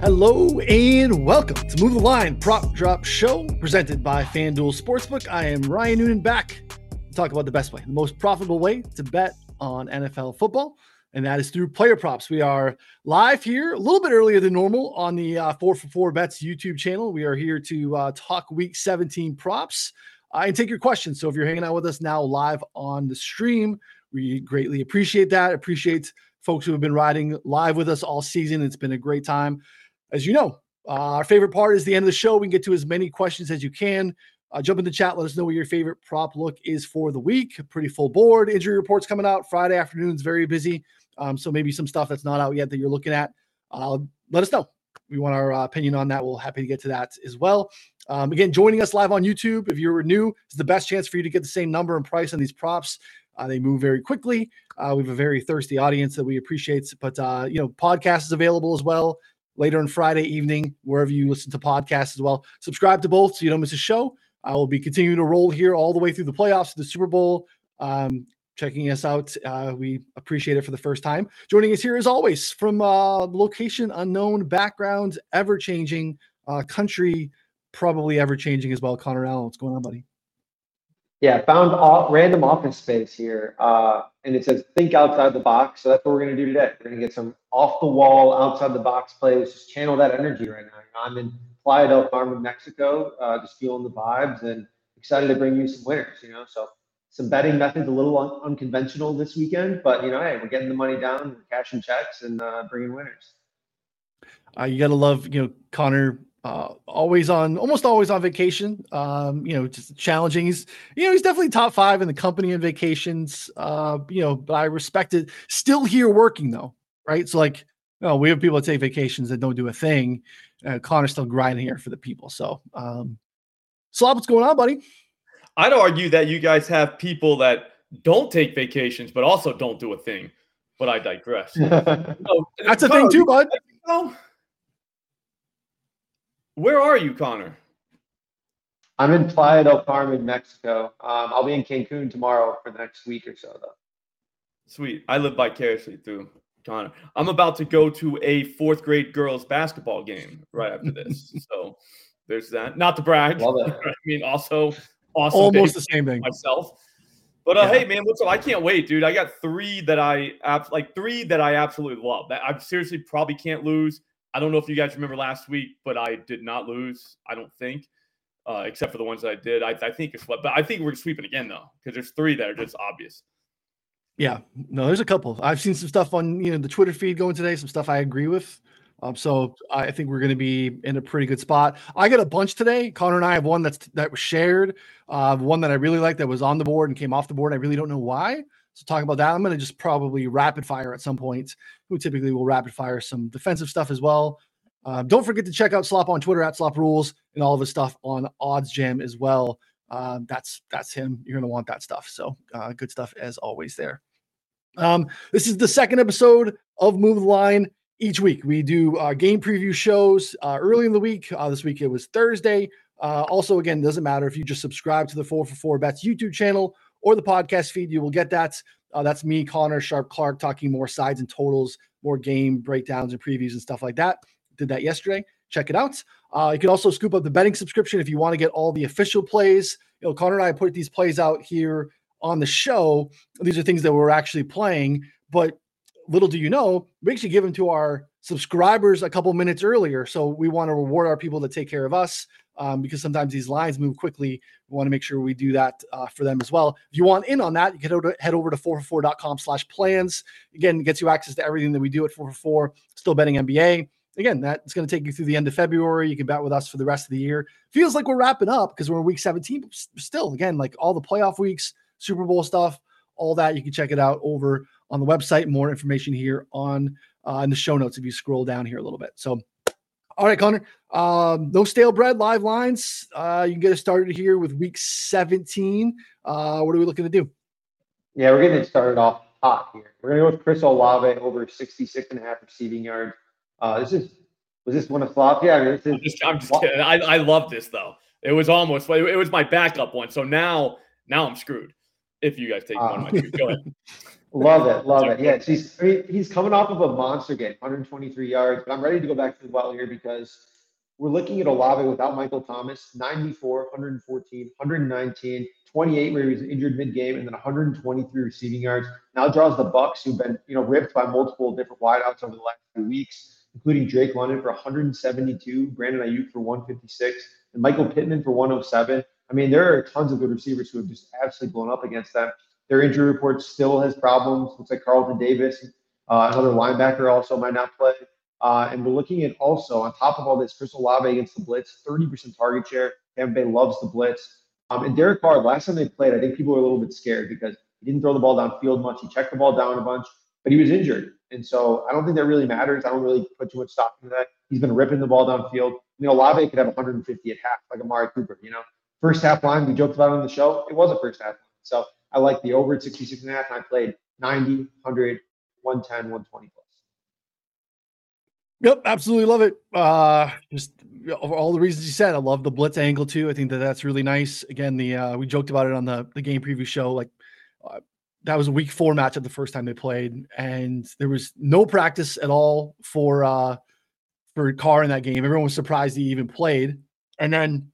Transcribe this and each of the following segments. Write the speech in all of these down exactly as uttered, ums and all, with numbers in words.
Hello and welcome to Move the Line Prop Drop Show presented by FanDuel Sportsbook. I am Ryan Noonan, back to talk about the best way, the most profitable way to bet on N F L football, and that is through player props. We are live here a little bit earlier than normal on the uh, four for four Bets YouTube channel. We are here to uh, talk Week seventeen props uh, and take your questions. So if you're hanging out with us now live on the stream, we greatly appreciate that. Appreciate folks who have been riding live with us all season. It's been a great time. As you know, uh, our favorite part is the end of the show. We can get to as many questions as you can. Uh, jump in the chat. Let us know what your favorite prop look is for the week. Pretty full board. Injury reports coming out Friday afternoons. Very busy. Um, so maybe some stuff that's not out yet that you're looking at. Uh, let us know. We want our uh, opinion on that. We'll happy to get to that as well. Um, again, joining us live on YouTube, if you're new, it's the best chance for you to get the same number and price on these props. Uh, they move very quickly. Uh, we have a very thirsty audience that we appreciate. But, uh, you know, podcast is available as well later on Friday evening, wherever you listen to podcasts as well. Subscribe to both so you don't miss a show. I will be continuing to roll here all the way through the playoffs to the Super Bowl. Um, checking us out. Uh, we appreciate it for the first time. Joining us here as always from uh, location unknown, background ever-changing, uh, country probably ever-changing as well. Connor Allen, what's going on, buddy? Yeah, found all, random office space here, uh, and it says think outside the box. So that's what we're going to do today. We're going to get some off-the-wall, outside-the-box plays. Just channel that energy right now. I'm in Playa del Carmen, Mexico, uh, just feeling the vibes and excited to bring you some winners, you know. So some betting methods a little un- unconventional this weekend, but, you know, hey, we're getting the money down, we're cashing checks, and uh, bringing winners. Uh, you got to love, you know, Connor – Uh, always on, almost always on vacation. Um, you know, just challenging. He's, you know, he's definitely top five in the company in vacations. Uh, you know, but I respect it. Still here working though, right? So like, no, we have people that take vacations that don't do a thing. Uh, Connor's still grinding here for the people. So, um, Slob, what's going on, buddy? I'd argue that you guys have people that don't take vacations but also don't do a thing. But I digress. So, that's a thing too, bud. Oh. Where are you, Connor? I'm in Playa del Carmen, Mexico. Um, I'll be in Cancun tomorrow for the next week or so, though. Sweet. I live vicariously through Connor. I'm about to go to a fourth grade girls basketball game right after this. So there's that. Not to brag. Love it. I mean, also awesome. Almost the same thing. Myself. But uh, yeah. Hey, man, what's up? I can't wait, dude. I got three that I like three that I absolutely love. That I seriously probably can't lose. I don't know if you guys remember last week, but I did not lose, I don't think, uh, except for the ones that I did. I, I think it's swept, but I think we're sweeping again, though, because there's three that are just obvious. Yeah. No, there's a couple. I've seen some stuff on you know the Twitter feed going today, some stuff I agree with. Um, so I think we're going to be in a pretty good spot. I got a bunch today. Connor and I have one that's that was shared, uh, one that I really like that was on the board and came off the board. I really don't know why. So talk about that. I'm going to just probably rapid fire at some point. We typically will rapid fire some defensive stuff as well. Uh, don't forget to check out Slop on Twitter at Slop Rules and all of his stuff on Odds Jam as well. Uh, that's that's him. You're going to want that stuff. So uh, good stuff as always there. Um, this is the second episode of Move the Line. Each week we do uh, game preview shows uh, early in the week. Uh, this week it was Thursday. Uh, also, again, doesn't matter if you just subscribe to the four for four Bets YouTube channel or the podcast feed, you will get that. Uh, that's me, Connor, Sharp, Clark, talking more sides and totals, more game breakdowns and previews and stuff like that. Did that yesterday. Check it out. Uh, you can also scoop up the betting subscription if you want to get all the official plays. You know, Connor and I put these plays out here on the show. These are things that we're actually playing, but little do you know, we actually give them to our subscribers a couple minutes earlier. So we want to reward our people that take care of us. Um, because sometimes these lines move quickly. We want to make sure we do that uh, for them as well. If you want in on that, you can head over to, head over to four for four dot com slash plans. Again, it gets you access to everything that we do at four for four. Still betting N B A. Again, that's going to take you through the end of February. You can bet with us for the rest of the year. Feels like we're wrapping up because we're in week seventeen. Still, again, like all the playoff weeks, Super Bowl stuff, all that. You can check it out over on the website. More information here on uh, in the show notes if you scroll down here a little bit. So, all right, Connor, um, no stale bread, live lines. Uh, you can get us started here with week seventeen. Uh, what are we looking to do? Yeah, we're getting started off hot here. We're going to go with Chris Olave over sixty-six and a half receiving yards. Uh, this is, was this one a flop? Yeah, I mean, this is. I'm just, I'm just kidding. I, I love this, though. It was almost, it was my backup one. So now, now I'm screwed if you guys take uh, one of my two. Go ahead. Love it, love it. Yeah, he's he's coming off of a monster game, one hundred twenty-three yards. But I'm ready to go back to the well here because we're looking at Olave without Michael Thomas, ninety-four, one hundred fourteen, one hundred nineteen, twenty-eight where he was injured mid-game, and then one hundred twenty-three receiving yards. Now draws the Bucs, who've been you know ripped by multiple different wideouts over the last few weeks, including Drake London for one hundred seventy-two, Brandon Ayuk for one hundred fifty-six, and Michael Pittman for one hundred seven. I mean, there are tons of good receivers who have just absolutely blown up against them. Their injury report still has problems. Looks like Carlton Davis, uh, another linebacker, also might not play. Uh, and we're looking at also, on top of all this, Chris Olave against the blitz, thirty percent target share. Tampa Bay loves the blitz. Um, and Derek Barr, last time they played, I think people were a little bit scared because he didn't throw the ball downfield much. He checked the ball down a bunch, but he was injured. And so I don't think that really matters. I don't really put too much stock into that. He's been ripping the ball downfield. I mean, Olave could have one hundred fifty at half, like Amari Cooper, you know. First half line, we joked about on the show. It was a first half line. So I like the over at sixty-six and a half, and I played ninety, one hundred, one ten, one twenty plus. Yep, absolutely love it. Uh, just all the reasons you said. I love the blitz angle, too. I think that that's really nice. Again, the uh, we joked about it on the, the game preview show. Like, uh, that was a week four matchup the first time they played, and there was no practice at all for, uh, for Carr in that game. Everyone was surprised he even played. And then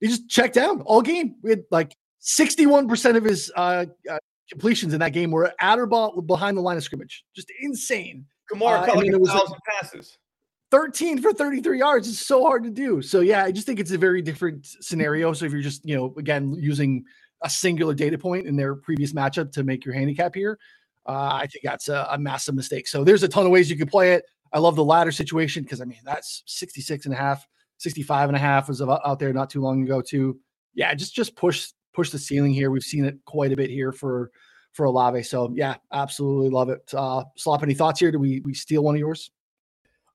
he just checked down all game. We had like sixty-one percent of his uh, uh, completions in that game were at or behind the line of scrimmage. Just insane. Kamara uh, caught I mean, like a thousand like passes. thirteen for thirty-three yards is so hard to do. So, yeah, I just think it's a very different scenario. So if you're just, you know, again, using a singular data point in their previous matchup to make your handicap here, uh, I think that's a, a massive mistake. So there's a ton of ways you could play it. I love the ladder situation because, I mean, that's sixty-six and a half. sixty-five and a half was out there not too long ago too. Yeah, just just push push the ceiling here. We've seen it quite a bit here for for Olave. So yeah, absolutely love it. Uh, Slop, any thoughts here? Do we we steal one of yours?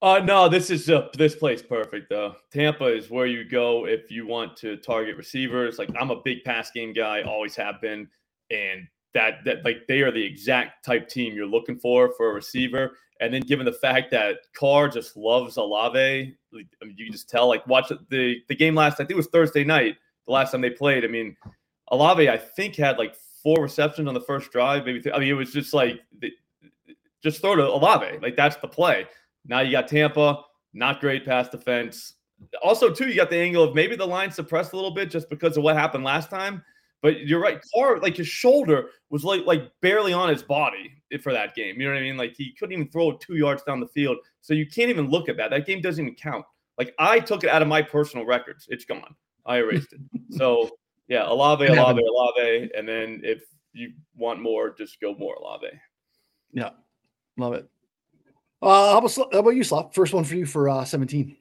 Uh, no, this is uh, this plays perfect though. Tampa is where you go if you want to target receivers. Like I'm a big pass game guy, always have been, and that that like they are the exact type team you're looking for for a receiver. And then given the fact that Carr just loves Olave, like, I mean, you can just tell, like, watch the, the game last, I think it was Thursday night, the last time they played. I mean, Olave, I think, had, like, four receptions on the first drive. Maybe th- I mean, it was just, like, the, just throw to Olave. Like, that's the play. Now you got Tampa, not great pass defense. Also, too, you got the angle of maybe the line suppressed a little bit just because of what happened last time. But you're right, Carr, like his shoulder was like like barely on his body for that game. You know what I mean? Like he couldn't even throw two yards down the field. So you can't even look at that. That game doesn't even count. Like I took it out of my personal records. It's gone. I erased it. So yeah, Olave, Olave, Olave. And then if you want more, just go more Olave. Yeah, love it. Uh, how about, how about you, Slop? First one for you for uh, seventeen.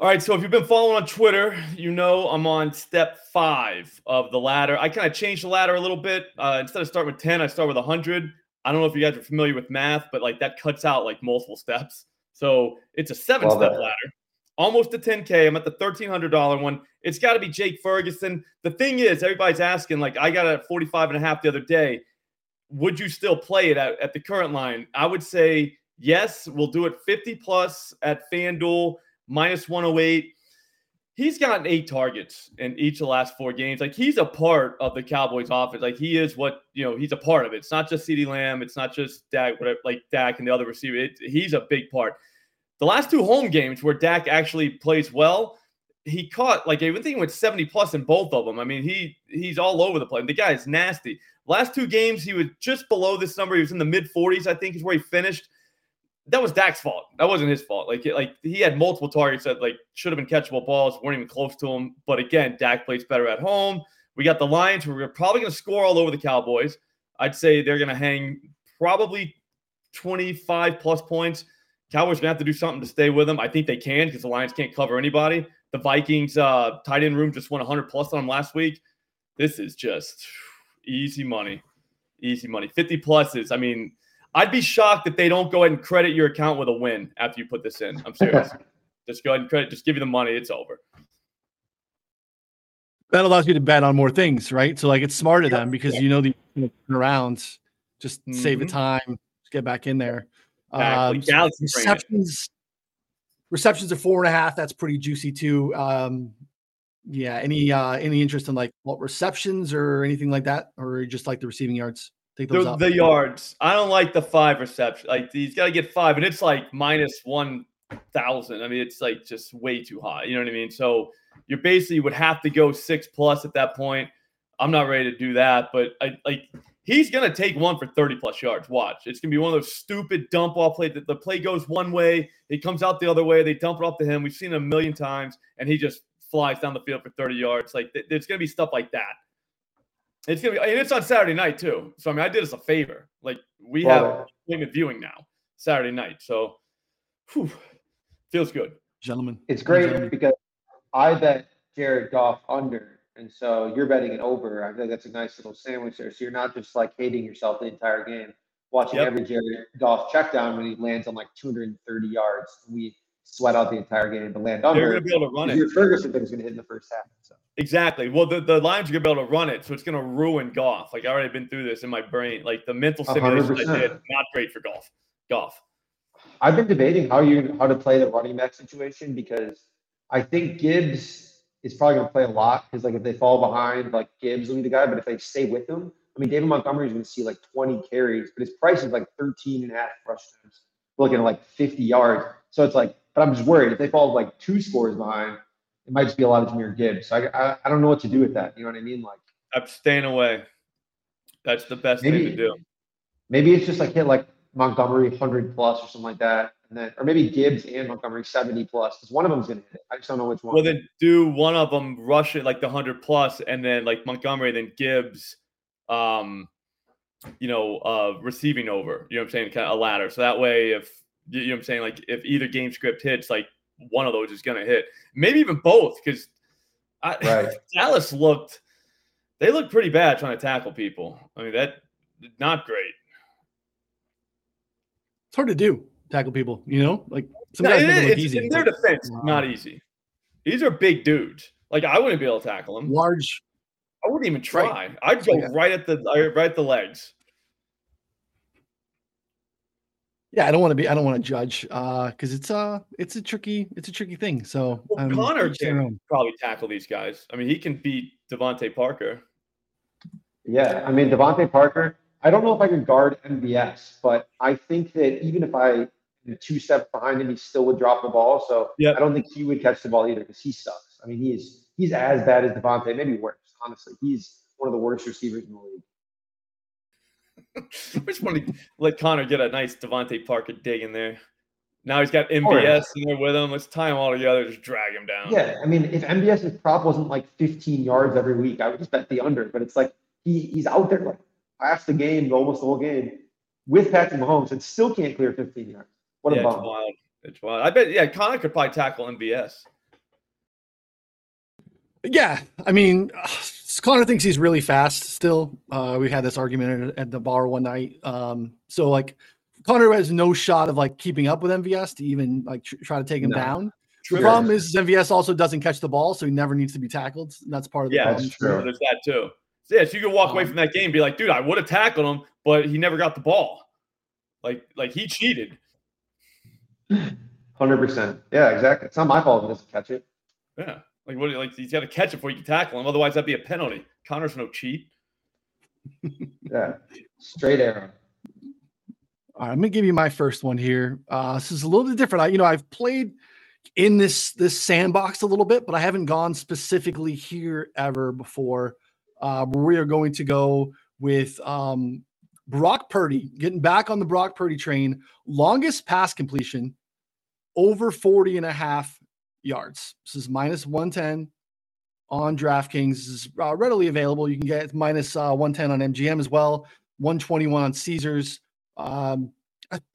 All right, so if you've been following on Twitter, you know I'm on step five of the ladder. I kind of changed the ladder a little bit. Uh, instead of starting with ten, I start with one hundred. I don't know if you guys are familiar with math, but like that cuts out like multiple steps. So it's a seven-step ladder, almost a ten K. I'm at the thirteen hundred dollars one. It's got to be Jake Ferguson. The thing is, everybody's asking, like I got it at forty-five and a half the other day. Would you still play it at, at the current line? I would say yes. We'll do it fifty plus at FanDuel. minus one oh eight. He's gotten eight targets in each of the last four games. Like he's a part of the Cowboys offense. Like he is what, you know, he's a part of it. It's not just CeeDee Lamb. It's not just Dak, whatever, like Dak and the other receiver. It, he's a big part. The last two home games where Dak actually plays well, he caught, like I think he went seventy plus in both of them. I mean, he he's all over the place. The guy is nasty. Last two games, he was just below this number. He was in the mid forties, I think is where he finished. That was Dak's fault. That wasn't his fault. Like, like he had multiple targets that like should have been catchable balls, weren't even close to him. But again, Dak plays better at home. We got the Lions, who we're probably going to score all over the Cowboys. I'd say they're going to hang probably twenty-five plus points. Cowboys are going to have to do something to stay with them. I think they can because the Lions can't cover anybody. The Vikings uh, tight end room just won one hundred plus on them last week. This is just easy money, easy money. fifty pluses. I mean, I'd be shocked if they don't go ahead and credit your account with a win after you put this in. I'm serious. Just go ahead and credit. Just give you the money. It's over. That allows you to bet on more things, right? So, like, it's smart of them because yeah. you know the turn around. Just mm-hmm. save the time. Just get back in there. Exactly. Um, so receptions, receptions are four and a half. That's pretty juicy too. Um, yeah. Any uh, any interest in like what receptions or anything like that, or just like the receiving yards? Take those the, the yards. I don't like the five reception. Like he's got to get five, and it's like minus one thousand. I mean, it's like just way too high. You know what I mean? So you basically would have to go six plus at that point. I'm not ready to do that, but I like he's gonna take one for thirty plus yards. Watch, it's gonna be one of those stupid dump off plays. The, the play goes one way, it comes out the other way. They dump it off to him. We've seen it a million times, and he just flies down the field for thirty yards. Like th- there's gonna be stuff like that. It's gonna be, and it's on Saturday night too. So I mean, I did us a favor. Like we wow. have appointment viewing now Saturday night, so whew, feels good, gentlemen. It's great gentlemen. Because I bet Jared Goff under. And so you're betting it over. I think that's a nice little sandwich there. So you're not just like hating yourself the entire game, watching yep. every Jared Goff check down when he lands on like two hundred thirty yards. We sweat out the entire game, but land under. They're going to be able to run it. Ferguson thing's going to hit in the first half. So. Exactly. Well, the, the Lions are going to be able to run it, so it's going to ruin Goff. Like I've already been through this in my brain. Like the mental simulation one hundred percent I did, not great for Goff. Goff. I've been debating how you how to play the running back situation because I think Gibbs – is probably going to play a lot because, like, if they fall behind, like, Gibbs will be the guy. But if they stay with him, I mean, David Montgomery is going to see, like, twenty carries. But his price is, like, thirteen and a half rush times. We're looking at, like, fifty yards. So it's like – but I'm just worried. If they fall, like, two scores behind, it might just be a lot of Jahmyr Gibbs. So I, I I don't know what to do with that. You know what I mean? Like – I'm staying away. That's the best maybe, thing to do. Maybe it's just, like, hit, like, Montgomery one hundred plus or something like that. And then, or maybe Gibbs and Montgomery seventy plus because one of them's gonna hit it. I just don't know which one. Well, then do one of them rush it like the one hundred plus, and then like Montgomery, then Gibbs, um, you know, uh, receiving over. You know what I'm saying? Kind of a ladder. So that way, if you know what I'm saying, like if either game script hits, like one of those is gonna hit. Maybe even both, because I right. Dallas looked, they looked pretty bad trying to tackle people. I mean, that not great. It's hard to do. Tackle people, you know, like sometimes yeah, it it's, easy. In their defense, wow. not easy. These are big dudes. Like I wouldn't be able to tackle them. Large. I wouldn't even try. Right. I'd go yeah. right at the right at the legs. Yeah, I don't want to be. I don't want to judge because uh, it's uh it's a tricky it's a tricky thing. So well, um, Connor can probably tackle these guys. I mean, he can beat Devontae Parker. Yeah, I mean Devontae Parker. I don't know if I can guard M B S, but I think that even if I two steps behind him, he still would drop the ball. So yep. I don't think he would catch the ball either because he sucks. I mean, he is he's as bad as Devontae, maybe worse. Honestly, he's one of the worst receivers in the league. I just want to let Connor get a nice Devontae Parker dig in there. Now he's got M B S oh, yeah. in there with him. Let's tie him all together, just drag him down. Yeah, I mean, if MBS's prop wasn't like fifteen yards every week, I would just bet the under. But it's like he he's out there like half the game, almost the whole game, with Patrick Mahomes, and still can't clear fifteen yards. What yeah, a bummer! It's wild. It's wild. I bet. Yeah, Connor could probably tackle M B S. Yeah, I mean, Connor thinks he's really fast. Still, uh, we had this argument at, at the bar one night. Um, so like, Connor has no shot of like keeping up with M B S to even like tr- try to take him no. down. True. The problem is M B S also doesn't catch the ball, so he never needs to be tackled. And that's part of the yeah. Problem. That's true. There's that too. Yeah, so you can walk away from that game and be like, dude, I would have tackled him, but he never got the ball. Like, like he cheated. one hundred percent. Yeah, exactly. It's not my fault if he doesn't catch it. Yeah. Like, what? Like he's got to catch it before you can tackle him. Otherwise, that'd be a penalty. Connor's no cheat. Yeah. Straight arrow. All right, I'm going to give you my first one here. Uh, this is a little bit different. I, you know, I've played in this this sandbox a little bit, but I haven't gone specifically here ever before. Uh, we are going to go with um, Brock Purdy, getting back on the Brock Purdy train. Longest pass completion, over forty and a half yards. This is minus one ten on DraftKings. This is uh, readily available. You can get minus uh, one ten on M G M as well, one twenty-one on Caesars. Um,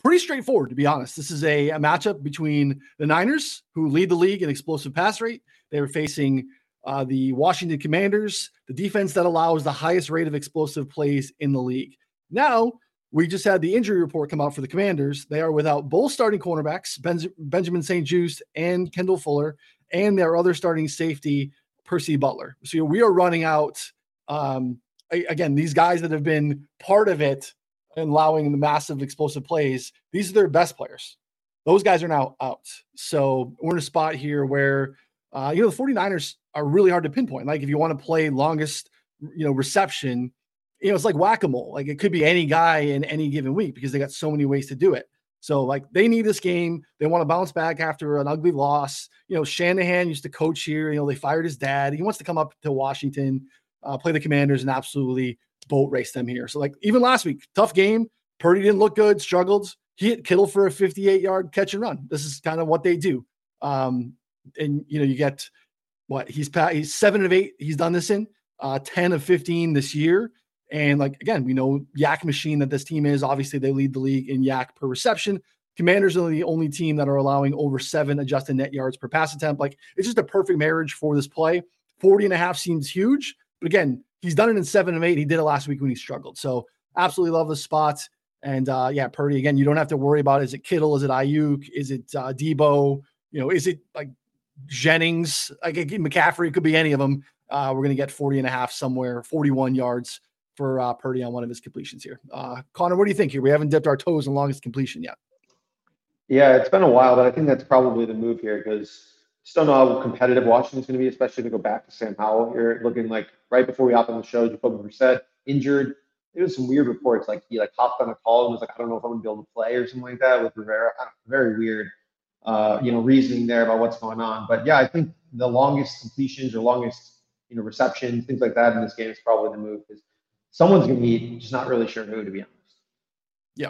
pretty straightforward, to be honest. This is a, a matchup between the Niners, who lead the league in explosive pass rate. They were facing Uh, the Washington Commanders, the defense that allows the highest rate of explosive plays in the league. Now, we just had the injury report come out for the Commanders. They are without both starting cornerbacks, ben- Benjamin Saint Juste and Kendall Fuller, and their other starting safety, Percy Butler. So we are running out, um, again, these guys that have been part of it and allowing the massive explosive plays, these are their best players. Those guys are now out. So we're in a spot here where, uh, you know, the 49ers are really hard to pinpoint. Like if you want to play longest, you know, reception, you know, it's like whack-a-mole. Like it could be any guy in any given week because they got so many ways to do it. So like they need this game. They want to bounce back after an ugly loss. You know, Shanahan used to coach here. You know, they fired his dad. He wants to come up to Washington, uh, play the Commanders and absolutely boat race them here. So like even last week, tough game. Purdy didn't look good, struggled. He hit Kittle for a fifty-eight yard catch and run. This is kind of what they do. Um, and you know, you get what he's he's seven of eight. He's done this in uh, ten of fifteen this year. And like, again, we know yak machine that this team is. Obviously they lead the league in yak per reception. Commanders are the only team that are allowing over seven adjusted net yards per pass attempt. Like it's just a perfect marriage for this play. forty and a half seems huge, but again, he's done it in seven of eight. He did it last week when he struggled. So absolutely love the spot. And uh, yeah, Purdy, again, you don't have to worry about, is it Kittle? Is it Ayuk? Is it uh, Debo? You know, is it like Jennings? Like McCaffrey, it could be any of them. Uh, we're going to get forty and a half somewhere, forty-one yards for uh, Purdy on one of his completions here. Uh, Connor, what do you think here? We haven't dipped our toes in longest completion yet. Yeah, it's been a while, but I think that's probably the move here because still know how competitive Washington's going to be, especially to go back to Sam Howell here, looking like right before we hop on the show, Jacoby Brissett injured. There was some weird reports, like he like hopped on a call and was like, I don't know if I'm going to be able to play or something like that with Rivera. I don't, very weird, uh, you know, reasoning there about what's going on. But yeah, I think the longest completions or longest, you know, receptions, things like that in this game is probably the move because someone's going to be just not really sure who, to be honest. Yeah,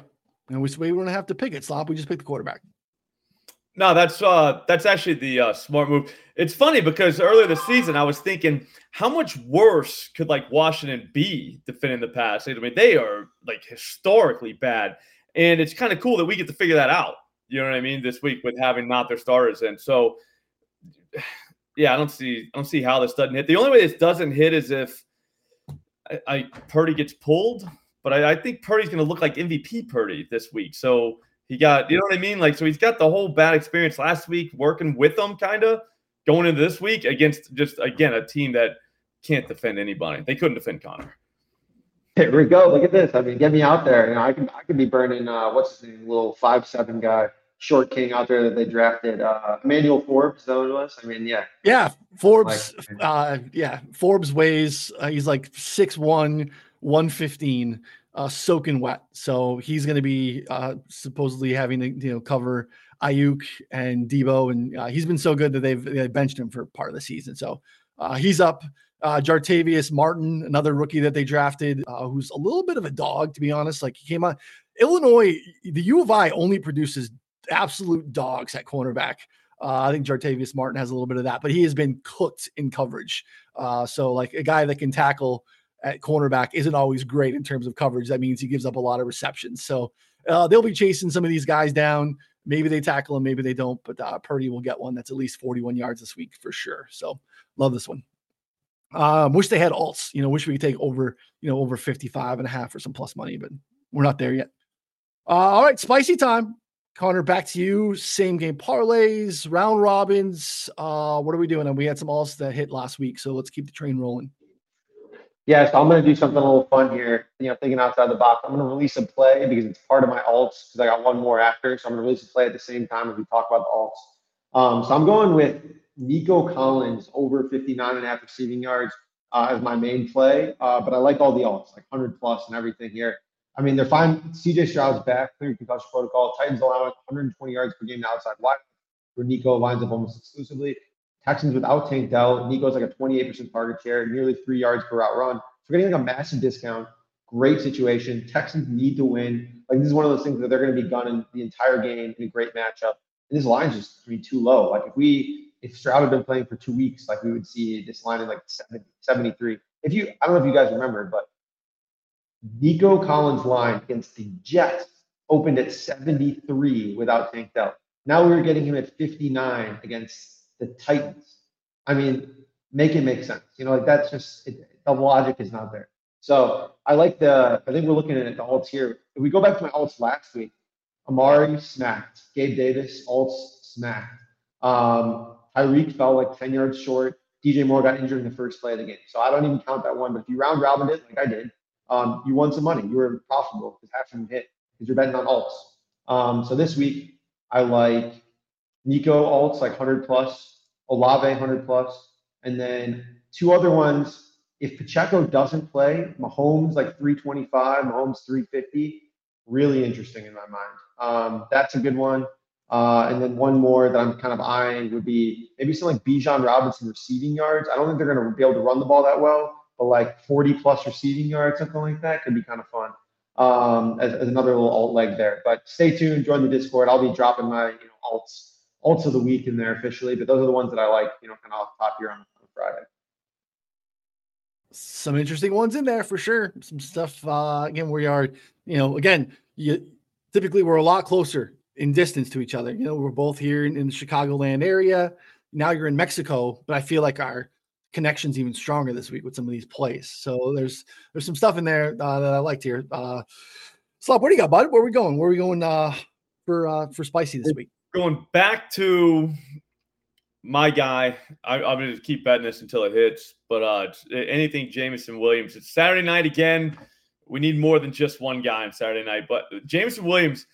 and we we don't have to pick it, Slop. We just pick the quarterback. No, that's uh, that's actually the uh, smart move. It's funny because earlier this season, I was thinking, how much worse could like Washington be defending the pass? I mean, they are like historically bad, and it's kind of cool that we get to figure that out. You know what I mean? This week with having not their starters, and so yeah, I don't see I don't see how this doesn't hit. The only way this doesn't hit is if I, I Purdy gets pulled, but I, I think Purdy's going to look like M V P Purdy this week, so. He got, you know what I mean? Like, so he's got the whole bad experience last week working with them, kind of going into this week against just, again, a team that can't defend anybody. They couldn't defend Connor. Here we go. Look at this. I mean, get me out there. You know, I can, I could be burning, uh, what's his name, little five seven guy, short king out there that they drafted. Uh, Emmanuel Forbes, that one was. I mean, yeah. Yeah. Forbes, like, uh, yeah. Forbes weighs, uh, he's like six one, one fifteen. Uh, soaking wet. So he's going to be uh, supposedly having to, you know, cover Ayuk and Debo. And uh, he's been so good that they've, they've benched him for part of the season. So uh, he's up. Uh, Jartavius Martin, another rookie that they drafted, uh, who's a little bit of a dog, to be honest. Like he came on Illinois, the U of I only produces absolute dogs at cornerback. Uh, I think Jartavius Martin has a little bit of that, but he has been cooked in coverage. Uh, so like a guy that can tackle at cornerback isn't always great in terms of coverage. That means he gives up a lot of receptions. So uh, they'll be chasing some of these guys down. Maybe they tackle him, maybe they don't, but uh, Purdy will get one that's at least forty-one yards this week for sure. So love this one. Um, wish they had alts, you know, wish we could take over, you know, over fifty-five and a half for some plus money, but we're not there yet. Uh, all right, spicy time. Connor, back to you. Same game parlays, round robins. Uh, what are we doing? And we had some alts that hit last week. So let's keep the train rolling. Yeah, so I'm going to do something a little fun here, you know, thinking outside the box. I'm going to release a play because it's part of my alts because I got one more after. So I'm going to release a play at the same time as we talk about the alts. Um, so I'm going with Nico Collins over fifty-nine and a half receiving yards uh, as my main play. Uh, but I like all the alts, like one hundred plus and everything here. I mean, they're fine. C J Stroud's back, clear concussion protocol. Titans allowing one hundred twenty yards per game to outside wide, where Nico lines up almost exclusively. Texans without Tank Dell, Nico's like a twenty-eight percent target share, nearly three yards per route run. So we're getting like a massive discount. Great situation. Texans need to win. Like this is one of those things that they're going to be gunning the entire game in a great matchup. And this line's just I mean, too low. Like if we, if Stroud had been playing for two weeks, like we would see this line in like seventy, seventy-three. If you, I don't know if you guys remember, but Nico Collins' line against the Jets opened at seventy-three without Tank Dell. Now we were getting him at fifty-nine against the Titans. I mean, make it make sense. You know, like that's just it, the logic is not there. So I like the. I think we're looking at the alts here. If we go back to my alts last week, Amari smacked, Gabe Davis alts smacked, um, Tyreek fell like ten yards short. D J Moore got injured in the first play of the game, so I don't even count that one. But if you round robin it like I did, um, you won some money. You were profitable because half of them hit because you're betting on alts. Um, so this week I like Nico alts like one hundred plus, Olave one hundred plus, and then two other ones if Pacheco doesn't play, Mahomes like three twenty-five, Mahomes three fifty, really interesting in my mind. Um, that's a good one. Uh, and then one more that I'm kind of eyeing would be maybe something like Bijan Robinson receiving yards. I don't think they're going to be able to run the ball that well, but like forty plus receiving yards, something like that could be kind of fun. Um, as, as another little alt leg there, but stay tuned, join the Discord. I'll be dropping my you know, alts, alts of the week in there officially, but those are the ones that I like, you know, kind of off the top here on, on Friday. Some interesting ones in there for sure. Some stuff, uh, again, we are, you know, again, you typically we're a lot closer in distance to each other. You know, we're both here in, in the Chicagoland area. Now you're in Mexico, but I feel like our connection's even stronger this week with some of these plays. So there's there's some stuff in there uh, that I liked here. Uh, Slop, what do you got, bud? Where are we going? Where are we going uh, for uh, for spicy this week? Going back to my guy. I, I'm going to keep betting this until it hits. But uh, anything Jameson Williams. It's Saturday night again. We need more than just one guy on Saturday night. But Jameson Williams,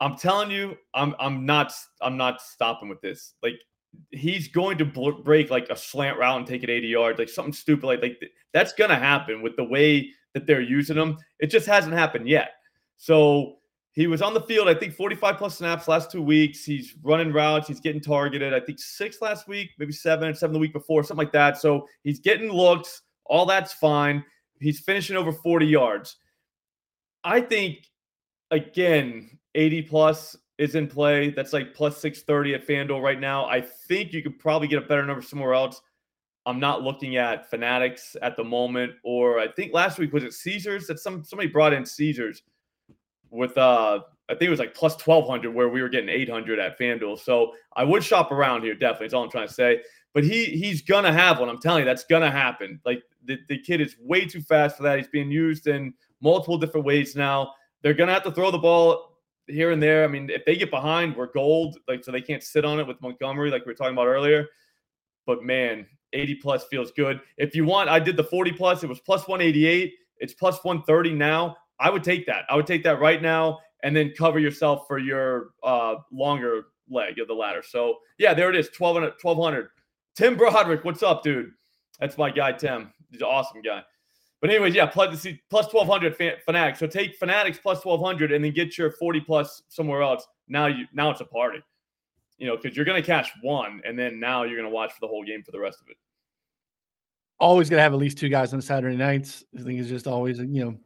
I'm telling you, I'm I'm not I'm not stopping with this. Like, he's going to break like a slant route and take it eighty yards, like something stupid. Like, like th- that's going to happen with the way that they're using him. It just hasn't happened yet. So he was on the field, I think forty-five plus snaps last two weeks. He's running routes. He's getting targeted. I think six last week, maybe seven, seven the week before, something like that. So he's getting looks. All that's fine. He's finishing over forty yards. I think, again, eighty plus is in play. That's like plus six thirty at FanDuel right now. I think you could probably get a better number somewhere else. I'm not looking at Fanatics at the moment, or I think last week was it Caesars that some somebody brought in Caesars with uh I think it was like plus twelve hundred where we were getting eight hundred at FanDuel. So I would shop around here definitely. That's all I'm trying to say. But he he's gonna have one. I'm telling you, that's gonna happen. Like the, the kid is way too fast for that. He's being used in multiple different ways now. They're gonna have to throw the ball here and there. I mean, if they get behind, we're gold. Like, so they can't sit on it with Montgomery, like we were talking about earlier. But man, eighty plus feels good. If you want, I did the forty plus. It was plus one eighty-eight. It's plus one thirty now. I would take that. I would take that right now, and then cover yourself for your uh, longer leg of the ladder. So yeah, there it is. twelve hundred. Tim Broderick, what's up, dude? That's my guy, Tim. He's an awesome guy. But anyways, yeah, plus, plus twelve hundred Fanatics. So take Fanatics plus twelve hundred and then get your forty plus somewhere else. Now you now it's a party, you know, because you're going to cash one, and then now you're going to watch for the whole game for the rest of it. Always going to have at least two guys on Saturday nights. I think it's just always, you know,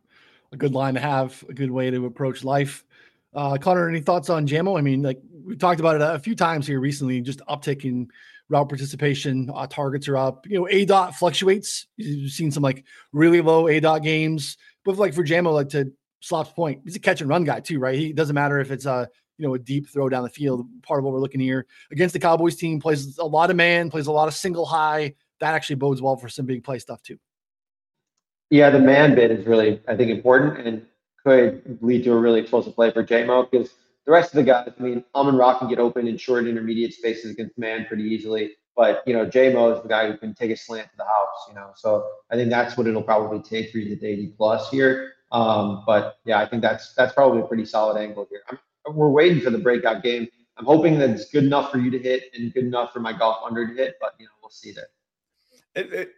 a good line to have, a good way to approach life. Uh, Connor, any thoughts on Jamo? I mean, like we talked about it a few times here recently, just uptick in route participation, uh, targets are up. You know, A DOT fluctuates. You've seen some like really low A DOT games, but like for Jamo, like to Slop's point, he's a catch and run guy too, right? He doesn't matter if it's a you know a deep throw down the field. Part of what we're looking here against the Cowboys team, plays a lot of man, plays a lot of single high. That actually bodes well for some big play stuff too. Yeah, the man bit is really, I think, important and could lead to a really explosive play for Jamo because the rest of the guys, I mean, Amon-Ra can get open in short intermediate spaces against man pretty easily. But, you know, Jamo is the guy who can take a slant to the house, you know. So I think that's what it'll probably take for you to eighty plus here. Um, but, yeah, I think that's that's probably a pretty solid angle here. I'm, we're waiting for the breakout game. I'm hoping that it's good enough for you to hit and good enough for my golf under to hit. But, you know, we'll see there. It, it,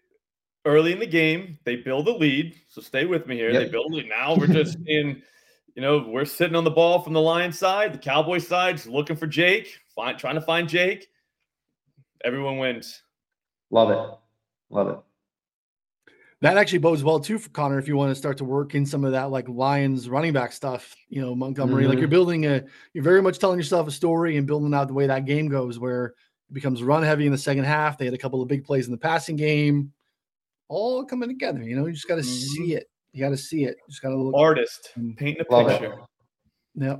early in the game, they build a lead. So stay with me here. Yep. They build it. Now we're just in – you know, we're sitting on the ball from the Lions side. The Cowboys side's looking for Jake, find, trying to find Jake. Everyone wins. Love it. Love it. That actually bodes well, too, for Connor, if you want to start to work in some of that, like, Lions running back stuff. You know, Montgomery, mm-hmm. like, you're building a – you're very much telling yourself a story and building out the way that game goes where it becomes run-heavy in the second half. They had a couple of big plays in the passing game. All coming together, you know. You just got to mm-hmm. see it. You got to see it. Just got to look. Artist painting a picture. Yeah,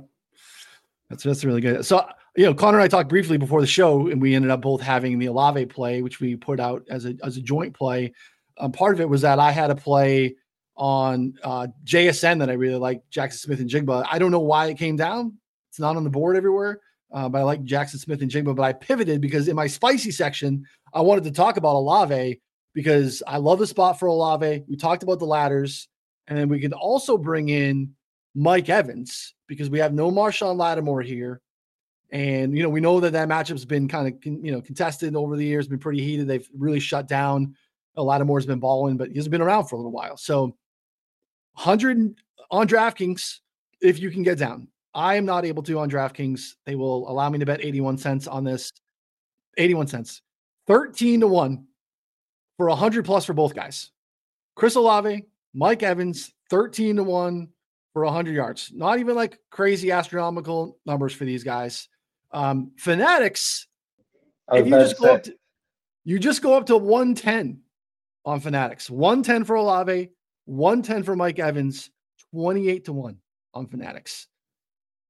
that's that's really good. So you know, Connor and I talked briefly before the show, and we ended up both having the Olave play, which we put out as a as a joint play. Um, part of it was that I had a play on uh, J S N that I really like, Jackson Smith-Njigba. I don't know why it came down. It's not on the board everywhere, uh, but I like Jackson Smith-Njigba. But I pivoted because in my spicy section, I wanted to talk about Olave because I love the spot for Olave. We talked about the ladders. And then we can also bring in Mike Evans because we have no Marshawn Lattimore here. And, you know, we know that that matchup's been kind of, you know, contested over the years, been pretty heated. They've really shut down Lattimore's been balling, but he's been around for a little while. So one hundred on DraftKings, if you can get down. I am not able to on DraftKings. They will allow me to bet eighty-one cents on this. eighty-one cents. thirteen to one for one hundred plus for both guys. Chris Olave, Mike Evans, thirteen to one for one hundred yards. Not even like crazy astronomical numbers for these guys. Um, Fanatics, if you just, go up to, you just go up to one ten on Fanatics. one ten for Olave, one ten for Mike Evans, twenty-eight to one on Fanatics.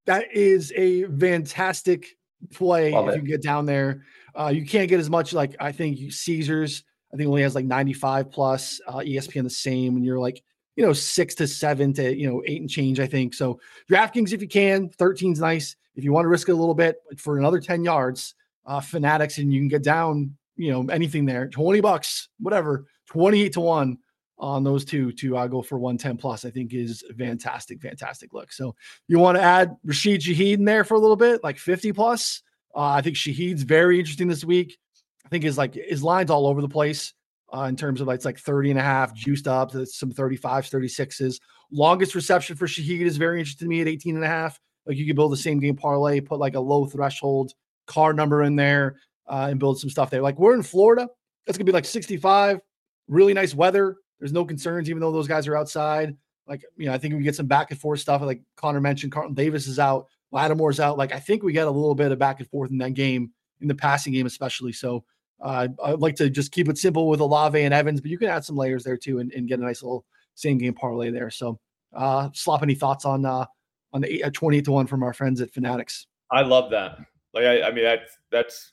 That is a fantastic play Love if it. You can get down there. Uh, you can't get as much, like, I think you, Caesars, I think only has like ninety-five plus, uh, E S P N the same, and you're like, you know, six to seven to, you know, eight and change, I think. So DraftKings, if you can, thirteen's nice. If you want to risk it a little bit for another ten yards, uh, Fanatics, and you can get down, you know, anything there, twenty bucks, whatever, twenty-eight to one on those two to uh, go for one ten plus, I think is fantastic, fantastic look. So you want to add Rashid Shaheed in there for a little bit, like fifty plus. Uh, I think Shaheed's very interesting this week. I think his, like, his line's all over the place uh, in terms of like, it's like thirty and a half, juiced up to some thirty-fives, thirty-sixes. Longest reception for Shaheed is very interesting to me at eighteen and a half. Like, you could build the same game parlay, put like a low threshold car number in there uh, and build some stuff there. Like, we're in Florida. That's going to be like sixty-five, really nice weather. There's no concerns, even though those guys are outside. Like, you know, I think we get some back and forth stuff. Like Connor mentioned, Carlton Davis is out. Lattimore's out. Like, I think we get a little bit of back and forth in that game, in the passing game especially. So uh, I'd like to just keep it simple with Olave and Evans, but you can add some layers there too and, and get a nice little same game parlay there. So uh, Slop, any thoughts on uh, on the eight, uh, twenty-eight to one from our friends at Fanatics? I love that. Like, I, I mean, that's, that's,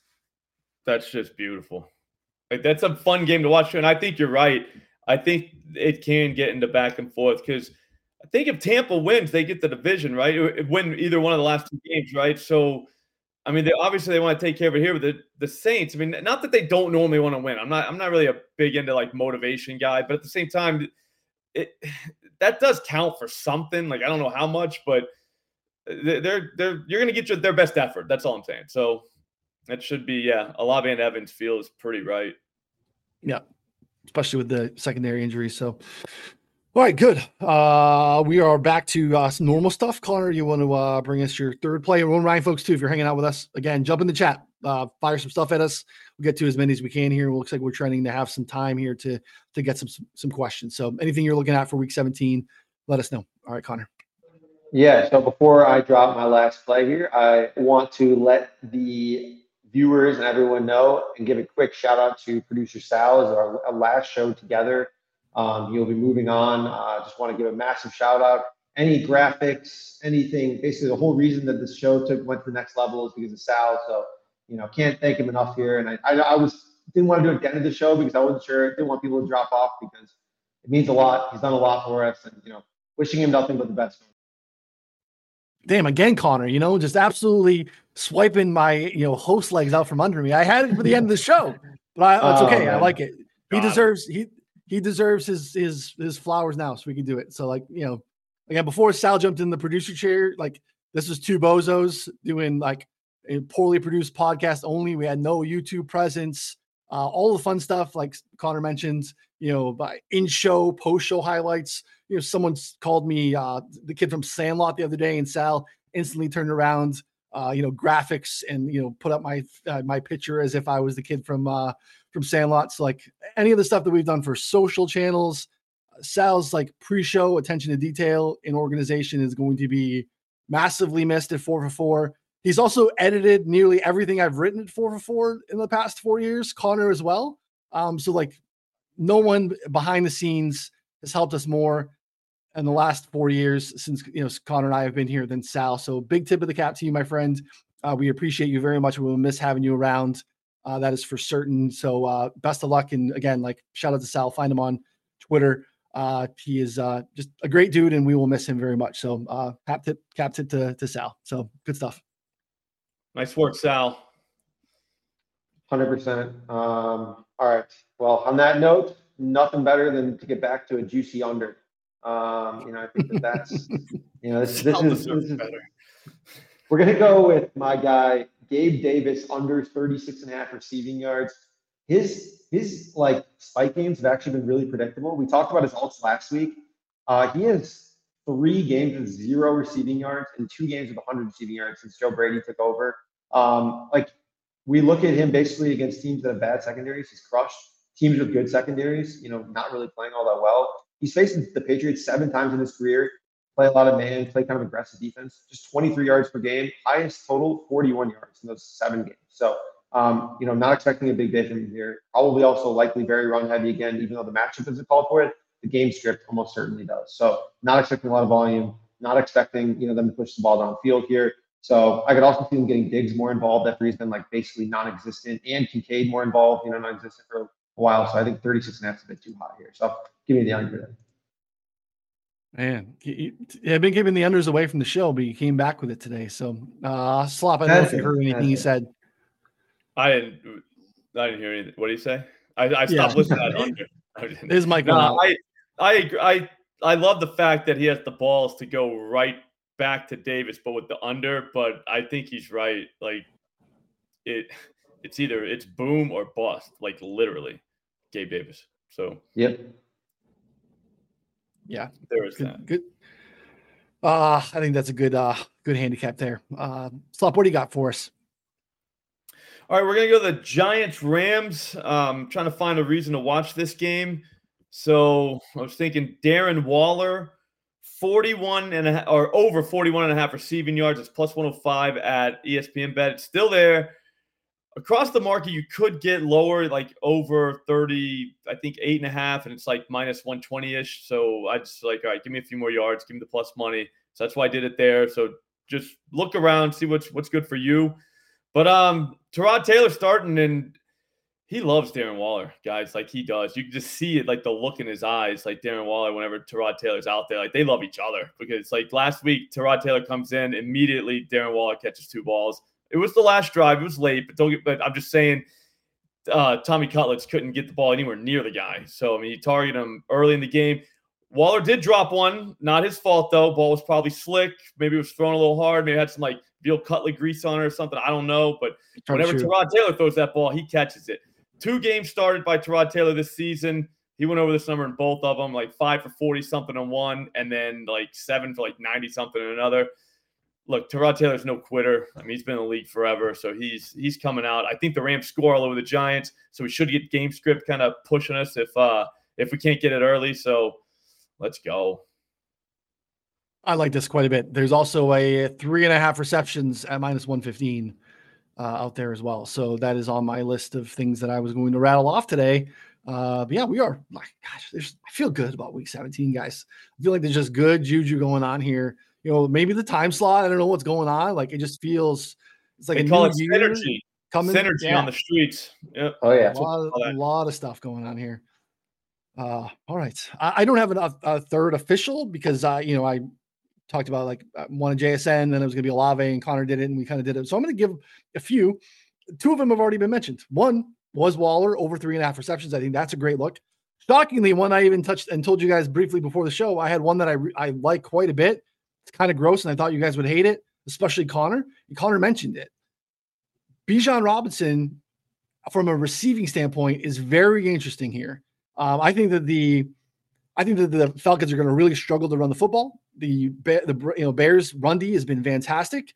that's just beautiful. Like, that's a fun game to watch. And I think you're right. I think it can get into back and forth because I think if Tampa wins, they get the division, right? Win either one of the last two games, right? So, I mean, they obviously they want to take care of it here, but the, the Saints, I mean, not that they don't normally want to win. I'm not I'm not really a big into, like, motivation guy, but at the same time, it that does count for something. Like, I don't know how much, but they're they're you're going to get your, their best effort. That's all I'm saying. So, that should be, yeah, Olave and Evans feels pretty right. Yeah. Especially with the secondary injuries. So, all right, good. Uh, we are back to uh, some normal stuff. Connor, you want to uh, bring us your third play? And Ryan, folks, too, if you're hanging out with us, again, jump in the chat. Uh, fire some stuff at us. We'll get to as many as we can here. It looks like we're trending to have some time here to to get some some questions. So anything you're looking at for Week seventeen, let us know. All right, Connor. Yeah, so before I drop my last play here, I want to let the – viewers and everyone know and give a quick shout out to producer Sal. As our, our last show together, um you'll be moving on. Uh just want to give a massive shout out. Any graphics, anything, basically the whole reason that this show took went to the next level is because of Sal. So, you know, can't thank him enough here. And I I, I was didn't want to do it at the end of the show because I wasn't sure, didn't want people to drop off because it means a lot. He's done a lot for us, and, you know, wishing him nothing but the best. Damn, again, Connor, you know, just absolutely swiping my, you know, host legs out from under me. I had it for the end of the show, but I, it's okay. Oh, I like it. He God. deserves he he deserves his his his flowers now, so we can do it. So, like, you know, again, before Sal jumped in the producer chair, like, this was two bozos doing like a poorly produced podcast only. We had no YouTube presence, uh, all the fun stuff like Connor mentioned, you know, by in show, post show highlights. You know, someone called me uh, the kid from Sandlot the other day, and Sal instantly turned around, uh, you know, graphics and, you know, put up my uh, my picture as if I was the kid from uh, from Sandlot. So, like, any of the stuff that we've done for social channels, Sal's, like, pre-show attention to detail in organization is going to be massively missed at four for four. He's also edited nearly everything I've written at four for four in the past four years, Connor as well. Um, so, like, no one behind the scenes has helped us more in the last four years since, you know, Connor and I have been here than Sal. So big tip of the cap to you, my friend. Uh, we appreciate you very much. We will miss having you around. Uh, that is for certain. So uh, best of luck. And again, like, shout out to Sal, find him on Twitter. Uh, he is uh, just a great dude, and we will miss him very much. So uh, cap tip, cap tip to, to Sal. So good stuff. Nice work, Sal. one hundred percent. Um, all right. Well, on that note, nothing better than to get back to a juicy under. Um, you know, I think that that's, you know, this, this, is, this is better. We're going to go with my guy, Gabe Davis, under thirty-six and a half receiving yards. his his like spike games have actually been really predictable. We talked about his alts last week. Uh, he has three games with zero receiving yards and two games with one hundred receiving yards since Joe Brady took over. Um, like we look at him basically against teams that have bad secondaries, he's crushed. Teams with good secondaries, you know, not really playing all that well. He's faced the Patriots seven times in his career. Play a lot of man, play kind of aggressive defense. Just twenty-three yards per game. Highest total, forty-one yards in those seven games. So, um, you know, not expecting a big day from here. Probably also likely very run heavy again, even though the matchup doesn't call for it. The game script almost certainly does. So, not expecting a lot of volume. Not expecting, you know, them to push the ball downfield here. So, I could also see him getting Diggs more involved after he's been like basically non-existent, and Kincaid more involved, you know, non-existent for a while. So, I think thirty-six and a half is a bit too high here. So, give me the under there. Man, I've been giving the unders away from the show, but you came back with it today. So, uh, Slop, I don't know if you heard anything he said. I didn't. I didn't hear anything. What did he say? I, I stopped yeah. listening to that under. His mic went out. I, I, I, I love the fact that he has the balls to go right back to Davis, but with the under. But I think he's right. Like it, it's either it's boom or bust. Like literally, Gabe Davis. So yep. Yeah, there is good, that. Good. Uh, I think that's a good, uh, good handicap there. Uh, Slop, what do you got for us? All right, we're gonna go to the Giants Rams. Um, trying to find a reason to watch this game. So I was thinking Darren Waller, forty-one and a half, or over forty-one and a half receiving yards. It's plus one oh five at E S P N Bet. It's still there. Across the market, you could get lower, like over thirty, I think eight and a half, and it's like minus one twenty-ish. So I just like, all right, give me a few more yards, give me the plus money. So that's why I did it there. So just look around, see what's what's good for you. But um, Tyrod Taylor starting, and he loves Darren Waller, guys. Like he does. You can just see it, like the look in his eyes, like Darren Waller, whenever Tyrod Taylor's out there, like they love each other. Because like last week, Tyrod Taylor comes in, immediately Darren Waller catches two balls. It was the last drive. It was late, but don't get. But I'm just saying, uh, Tommy Cutlets couldn't get the ball anywhere near the guy. So I mean, he targeted him early in the game. Waller did drop one, not his fault though. Ball was probably slick. Maybe it was thrown a little hard. Maybe it had some like veal cutlet grease on it or something. I don't know. But whenever Tyrod Taylor throws that ball, he catches it. Two games started by Tyrod Taylor this season. He went over this number in both of them, like five for forty something on one, and then like seven for like ninety something in another. Look, Tyrod Taylor's no quitter. I mean, he's been in the league forever, so he's he's coming out. I think the Rams score all over the Giants, so we should get game script kind of pushing us if uh, if we can't get it early. So let's go. I like this quite a bit. There's also a three and a half receptions at minus one fifteen uh, out there as well. So that is on my list of things that I was going to rattle off today. Uh, but yeah, we are. My gosh, there's, I feel good about week seventeen, guys. I feel like there's just good juju going on here. You know, maybe the time slot. I don't know what's going on. Like it just feels. It's like they a call new it year synergy. Coming synergy yeah. on the streets. Yep. Oh yeah, a lot, a lot of stuff going on here. Uh, all right, I, I don't have a, a third official because I, uh, you know, I talked about like one of J S N, then it was going to be Olave and Connor did it, and we kind of did it. So I'm going to give a few. Two of them have already been mentioned. One was Waller over three and a half receptions. I think that's a great look. Shockingly, one I even touched and told you guys briefly before the show. I had one that I re- I like quite a bit. It's kind of gross, and I thought you guys would hate it, especially Connor. And Connor mentioned it. Bijan Robinson, from a receiving standpoint, is very interesting here. Um, I think that the, I think that the Falcons are going to really struggle to run the football. The the you know Bears run D has been fantastic.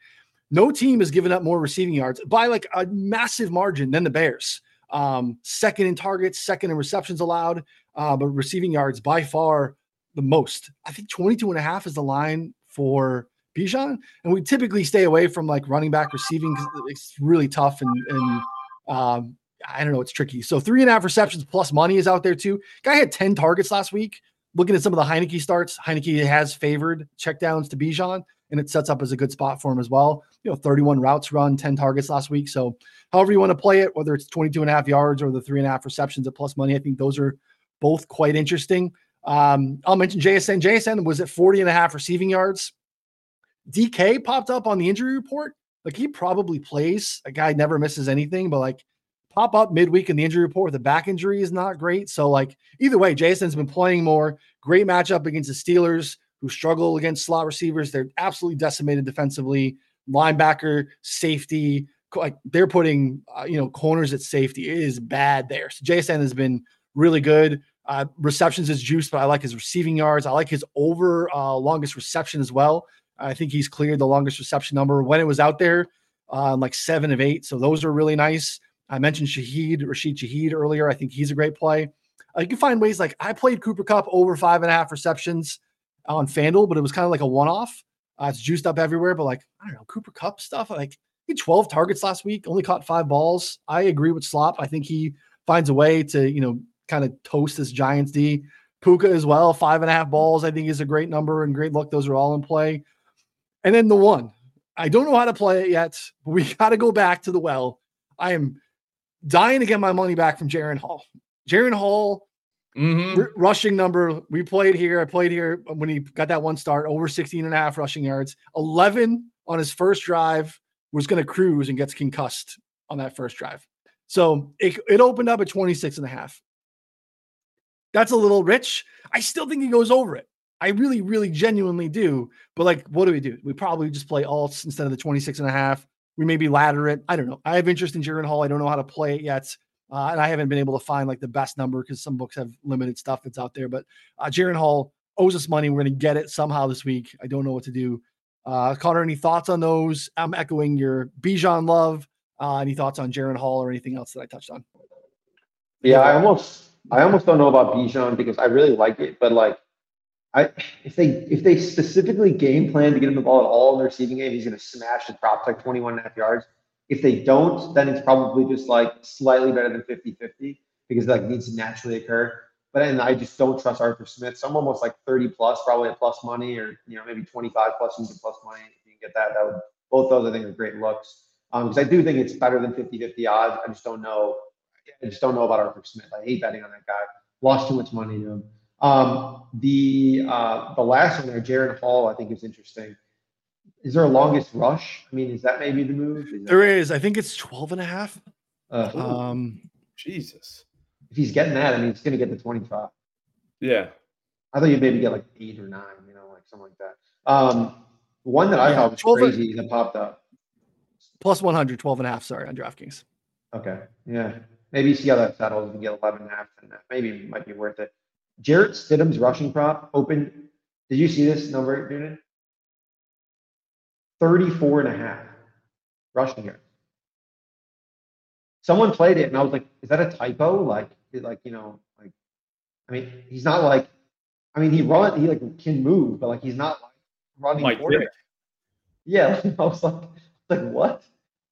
No team has given up more receiving yards by like a massive margin than the Bears. Um, second in targets, second in receptions allowed, uh, but receiving yards by far the most. I think twenty-two and a half is the line for Bijan, and we typically stay away from like running back receiving because it's really tough and, and um, I don't know, it's tricky. So three and a half receptions plus money is out there too. Guy had ten targets last week. Looking at some of the Heineke starts, Heineke has favored checkdowns to Bijan, and it sets up as a good spot for him as well. You know, thirty-one routes run, ten targets last week. So however you want to play it, whether it's twenty-two and a half yards or the three and a half receptions at plus money, I think those are both quite interesting. Um, I'll mention J S N. J S N was at forty and a half receiving yards. D K popped up on the injury report. Like he probably plays. A guy never misses anything, but like pop up midweek in the injury report with a back injury is not great. So like either way, J S N's been playing more. Great matchup against the Steelers, who struggle against slot receivers. They're absolutely decimated defensively. Linebacker, safety, like they're putting, uh, you know, corners at safety. It is bad there. So J S N has been really good. Uh, receptions is juice, but I like his receiving yards. I like his over uh, longest reception as well. I think he's cleared the longest reception number when it was out there, uh, like seven of eight. So those are really nice. I mentioned Shaheed, Rashid Shaheed earlier. I think he's a great play. Uh, you can find ways like I played Cooper Cup over five and a half receptions on FanDuel, but it was kind of like a one-off. Uh, it's juiced up everywhere, but like, I don't know, Cooper Cup stuff. Like he had twelve targets last week, only caught five balls. I agree with Slop. I think he finds a way to, you know, kind of toast this Giants D. Puka as well, five and a half balls, I think is a great number and great luck. Those are all in play. And then the one, I don't know how to play it yet, but we got to go back to the well. I am dying to get my money back from Jaren Hall. Jaren Hall, mm-hmm. r- rushing number. We played here. I played here when he got that one start, over sixteen and a half rushing yards. eleven on his first drive, was going to cruise and gets concussed on that first drive. So it, it opened up at twenty-six and a half. That's a little rich. I still think he goes over it. I really, really genuinely do. But like, what do we do? We probably just play alts instead of the twenty-six and a half. We maybe ladder it. I don't know. I have interest in Jaren Hall. I don't know how to play it yet. Uh, and I haven't been able to find like the best number because some books have limited stuff that's out there, but uh, Jaren Hall owes us money. We're going to get it somehow this week. I don't know what to do. Uh, Connor, any thoughts on those? I'm echoing your Bijan love. Uh, any thoughts on Jaren Hall or anything else that I touched on? Yeah, I almost, I almost don't know about Bijan because I really like it, but like, I, if they if they specifically game plan to get him the ball at all in the receiving game, he's going to smash and drop like twenty-one and a half yards. If they don't, then it's probably just like slightly better than fifty-fifty because like needs to naturally occur. But and I just don't trust Arthur Smith. So I'm almost like thirty plus, probably a plus money, or you know maybe twenty-five plus into plus money. If you can get that, that would both those I think are great looks. Um, because I do think it's better than fifty-fifty odds. I just don't know. I just don't know about Arthur Smith. I hate betting on that guy. Lost too much money to him. Um, the uh, the last one there, Jaren Hall, I think is interesting. Is there a longest rush? I mean, is that maybe the move? Is there is. I think it's twelve and a half. Uh, um, Jesus. If he's getting that, I mean, he's going to get the twenty-five. Yeah. I thought you'd maybe get like eight or nine, you know, like something like that. Um, one that I yeah, thought was crazy and, that popped up. Plus one hundred, twelve and a half, sorry, on DraftKings. Okay. Yeah. Maybe see how that settles and get eleven and a half. And maybe it might be worth it. Jarrett Stidham's rushing prop opened. Did you see this number, Dunan? thirty-four and a half rushing yards. Someone played it, and I was like, "Is that a typo? Like, like you know, like, I mean, he's not like, I mean, he run, he like can move, but like he's not like running like quarterback." Yeah, I was like, like what?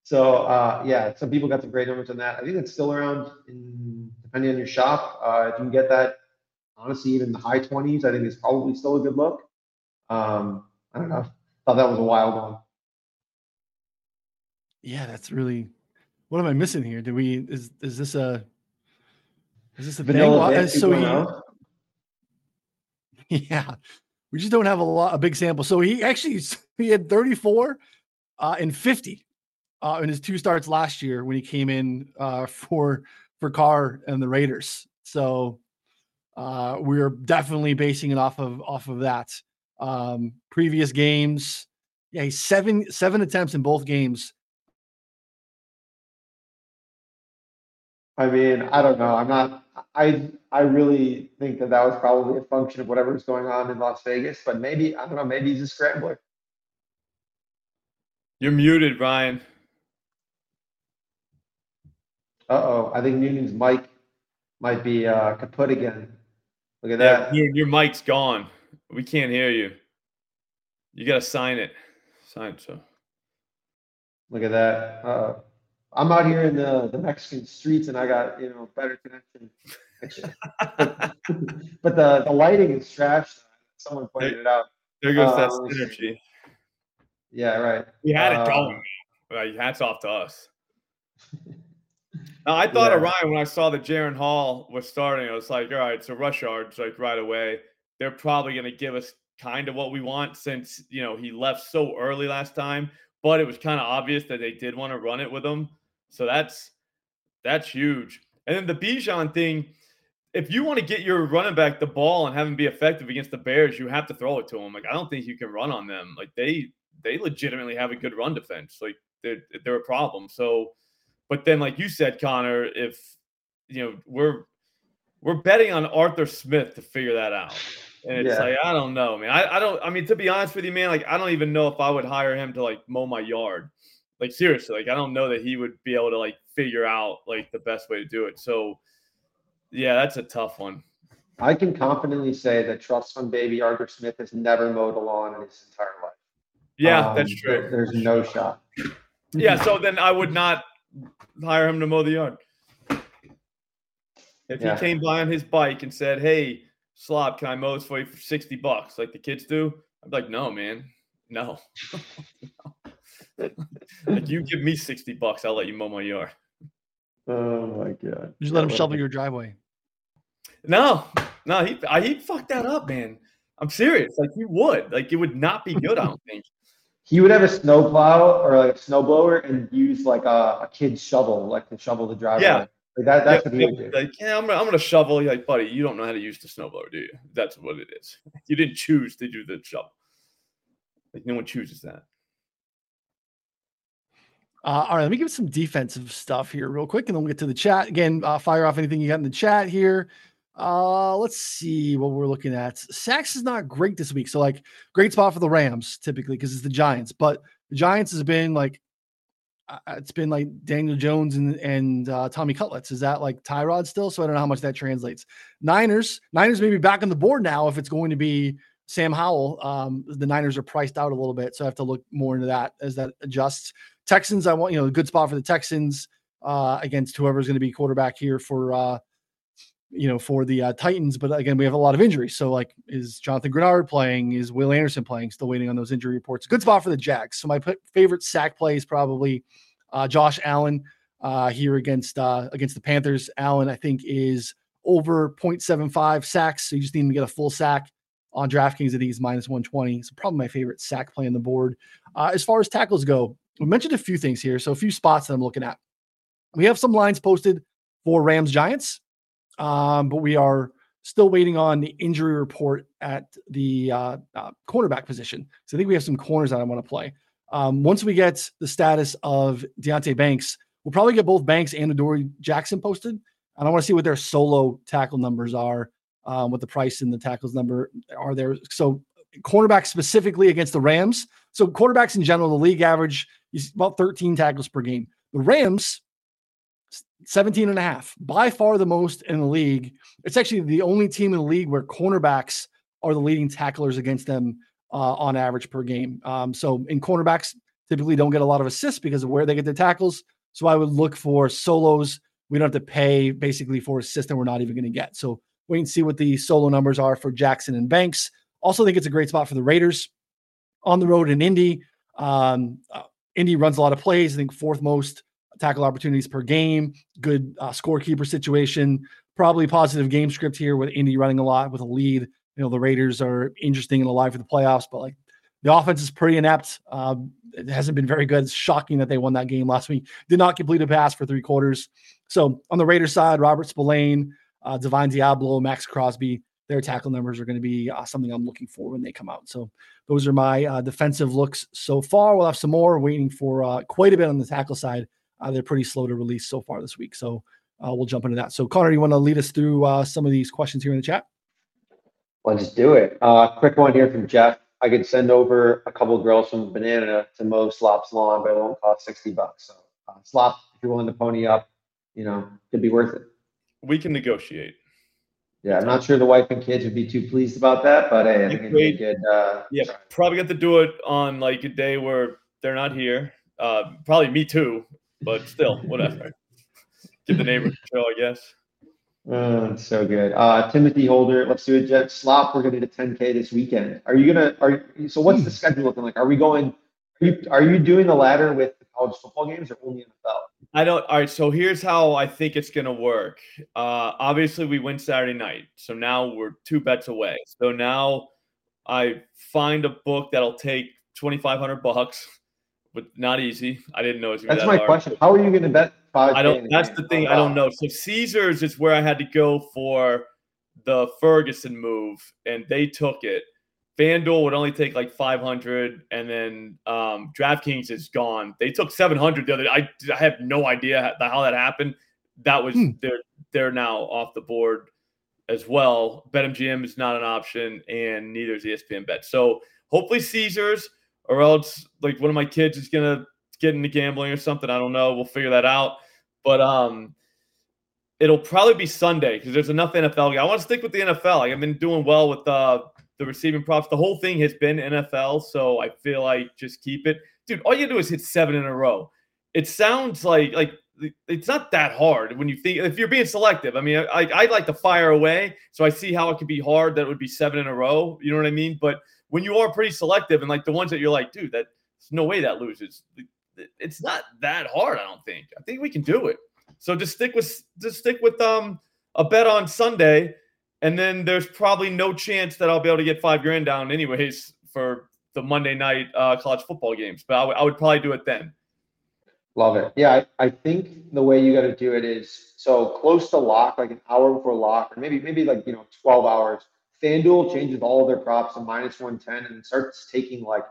So uh, yeah, some people got some great numbers on that. I think it's still around, in, depending on your shop. Uh, if you can get that. Honestly, even the high twenties, I think is probably still a good look. Um, I don't know. I thought that was a wild one. Yeah, that's really. What am I missing here? Do we? Is is this a? Is this a vanilla? So he, yeah, we just don't have a lot, a big sample. So he actually he had thirty-four uh, and fifty uh, in his two starts last year when he came in uh, for for Carr and the Raiders. So. Uh, we're definitely basing it off of off of that. Um, previous games, yeah, he's seven seven attempts in both games. I mean, I don't know. I'm not. I I really think that that was probably a function of whatever was going on in Las Vegas. But maybe I don't know. Maybe he's a scrambler. You're muted, Ryan. Uh oh. I think Newton's mic might be uh, kaput again. Look at that. Yeah, your, your mic's gone. We can't hear you. You got to sign it. Sign so. Look at that. Uh, I'm out here in the, the Mexican streets, and I got, you know, better connection. But the, the lighting is trash. Someone pointed there, it out. There goes uh, that energy. Yeah, right. We had uh, it going. Right, hats off to us. Now, I thought yeah. of Ryan when I saw that Jaren Hall was starting. I was like, all right, so rush yards, like right away. They're probably going to give us kind of what we want since, you know, he left so early last time. But it was kind of obvious that they did want to run it with him. So that's that's huge. And then the Bijan thing, if you want to get your running back the ball and have him be effective against the Bears, you have to throw it to him. Like, I don't think you can run on them. Like, they they legitimately have a good run defense. Like, they're, they're a problem. So, but then like you said, Connor, if, you know, we're, we're betting on Arthur Smith to figure that out. And it's yeah. like, I don't know, man. I, I don't, I mean, to be honest with you, man, like, I don't even know if I would hire him to like mow my yard. Like, seriously, like, I don't know that he would be able to like figure out like the best way to do it. So yeah, that's a tough one. I can confidently say that trust fund baby Arthur Smith has never mowed a lawn in his entire life. Yeah, um, that's true. There's no shot. Yeah. So then I would not hire him to mow the yard. If yeah. he came by on his bike and said, "Hey, Slob, can I mow this for you for sixty bucks like the kids do?" I'd be like, "No, man. No." Like, you give me sixty bucks, I'll let you mow my yard. Oh my God. Just let him shovel your driveway. No, no, he I, he'd fuck that up, man. I'm serious. Like, he would. Like, it would not be good, I don't think. He would have a snowplow or like a snowblower and use like a, a kid's shovel, like to shovel the driveway. Yeah. Like that, that's yeah, what he would do. Like, yeah, I'm gonna, I'm gonna shovel. You're like, buddy, you don't know how to use the snowblower, do you? That's what it is. You didn't choose to do the shovel. Like, no one chooses that. Uh, all right, let me give some defensive stuff here real quick, and then we'll get to the chat. Again, uh, fire off anything you got in the chat here. Uh, let's see what we're looking at. Sacks is not great this week. So, like, great spot for the Rams typically because it's the Giants. But the Giants has been like, uh, it's been like Daniel Jones and, and uh, Tommy Cutlets. Is that like Tyrod still? So I don't know how much that translates. Niners, Niners may be back on the board now if it's going to be Sam Howell. Um, the Niners are priced out a little bit, so I have to look more into that as that adjusts. Texans, I want, you know, a good spot for the Texans uh, against whoever's going to be quarterback here for, uh, you know, for the uh, Titans. But again, we have a lot of injuries. So, like, is Jonathan Grenard playing? Is Will Anderson playing? Still waiting on those injury reports. Good spot for the Jags. So my p- favorite sack play is probably uh, Josh Allen uh, here against uh, against the Panthers. Allen, I think, is over point seven five sacks. So you just need to get a full sack. On DraftKings, I think he's minus one twenty. It's probably my favorite sack play on the board. Uh, as far as tackles go, we mentioned a few things here. So a few spots that I'm looking at. We have some lines posted for Rams Giants, um, but we are still waiting on the injury report at the uh, uh, cornerback position. So I think we have some corners that I want to play. Um, once we get the status of Deonte Banks, we'll probably get both Banks and Adoree Jackson posted. And I want to see what their solo tackle numbers are, um, what the price and the tackles number are there. So cornerbacks specifically against the Rams. So quarterbacks in general, the league average is about thirteen tackles per game. The Rams, seventeen and a half, by far the most in the league. It's actually the only team in the league where cornerbacks are the leading tacklers against them uh, on average per game. Um, so in cornerbacks typically don't get a lot of assists because of where they get their tackles. So I would look for solos. We don't have to pay basically for a system we're not even going to get. So wait and see what the solo numbers are for Jackson and Banks. Also think it's a great spot for the Raiders on the road in Indy. Um, uh, Indy runs a lot of plays. I think fourth most tackle opportunities per game, good uh, scorekeeper situation, probably positive game script here with Indy running a lot with a lead. You know, the Raiders are interesting and alive for the playoffs, but like the offense is pretty inept. Uh, it hasn't been very good. It's shocking that they won that game last week. Did not complete a pass for three quarters. So on the Raiders side, Robert Spillane, uh, Divine Diablo, Max Crosby, their tackle numbers are going to be uh, something I'm looking for when they come out. So those are my uh, defensive looks so far. We'll have some more waiting for uh, quite a bit on the tackle side. Uh, they're pretty slow to release so far this week. So uh, we'll jump into that. So Connor, you want to lead us through uh, some of these questions here in the chat? Let's do it. Uh, quick one here from Jeff. I could send over a couple of girls from Banana to mow Slop's lawn, but it won't cost sixty bucks. So uh, Slop, if you're willing to pony up, you know, it'd be worth it. We can negotiate. Yeah, I'm not sure the wife and kids would be too pleased about that, but hey, I think it'd be good. Uh, yeah, probably got to do it on like a day where they're not here. Uh, probably me too, but still, whatever. Give the neighbors a show, I guess. Oh, that's so good. Uh, Timothy Holder, let's do it, Jet. Slop, we're going to do ten K this weekend. Are you going to, Are so what's the schedule looking like? Are we going, are you, are you doing the ladder with the college football games or only N F L? I don't. All right. So here's how I think it's going to work. Uh, obviously, we win Saturday night. So now we're two bets away. So now I find a book that'll take twenty-five hundred bucks, but not easy. I didn't know it was going to be that hard. That's my question. How are you going to bet five? I don't. That's the thing. I don't know. So Caesars is where I had to go for the Ferguson move, and they took it. FanDuel would only take like five hundred, and then um, DraftKings is gone. They took seven hundred the other day. I, I have no idea how, how that happened. That was hmm. they're they're now off the board as well. BetMGM is not an option, and neither is E S P N Bet. So hopefully Caesars, or else like one of my kids is gonna get into gambling or something. I don't know. We'll figure that out. But um, it'll probably be Sunday because there's enough N F L. I want to stick with the N F L. Like, I've been doing well with uh, the receiving props. The whole thing has been N F L, so I feel like just keep it, dude. All you do is hit seven in a row. It sounds like like it's not that hard when you think, if you're being selective. I mean, I I like to fire away, so I see how it could be hard that it would be seven in a row. You know what I mean? But when you are pretty selective and like the ones that you're like, dude, that's no way that loses. It's not that hard, I don't think. I think we can do it. So just stick with just stick with um a bet on Sunday, and then there's probably no chance that I'll be able to get five grand down anyways for the Monday night uh, college football games. But I, w- I would probably do it then. Love it. Yeah, I, I think the way you got to do it is so close to lock, like an hour before lock, or maybe maybe like, you know, twelve hours. FanDuel changes all of their props to minus one ten and starts taking like,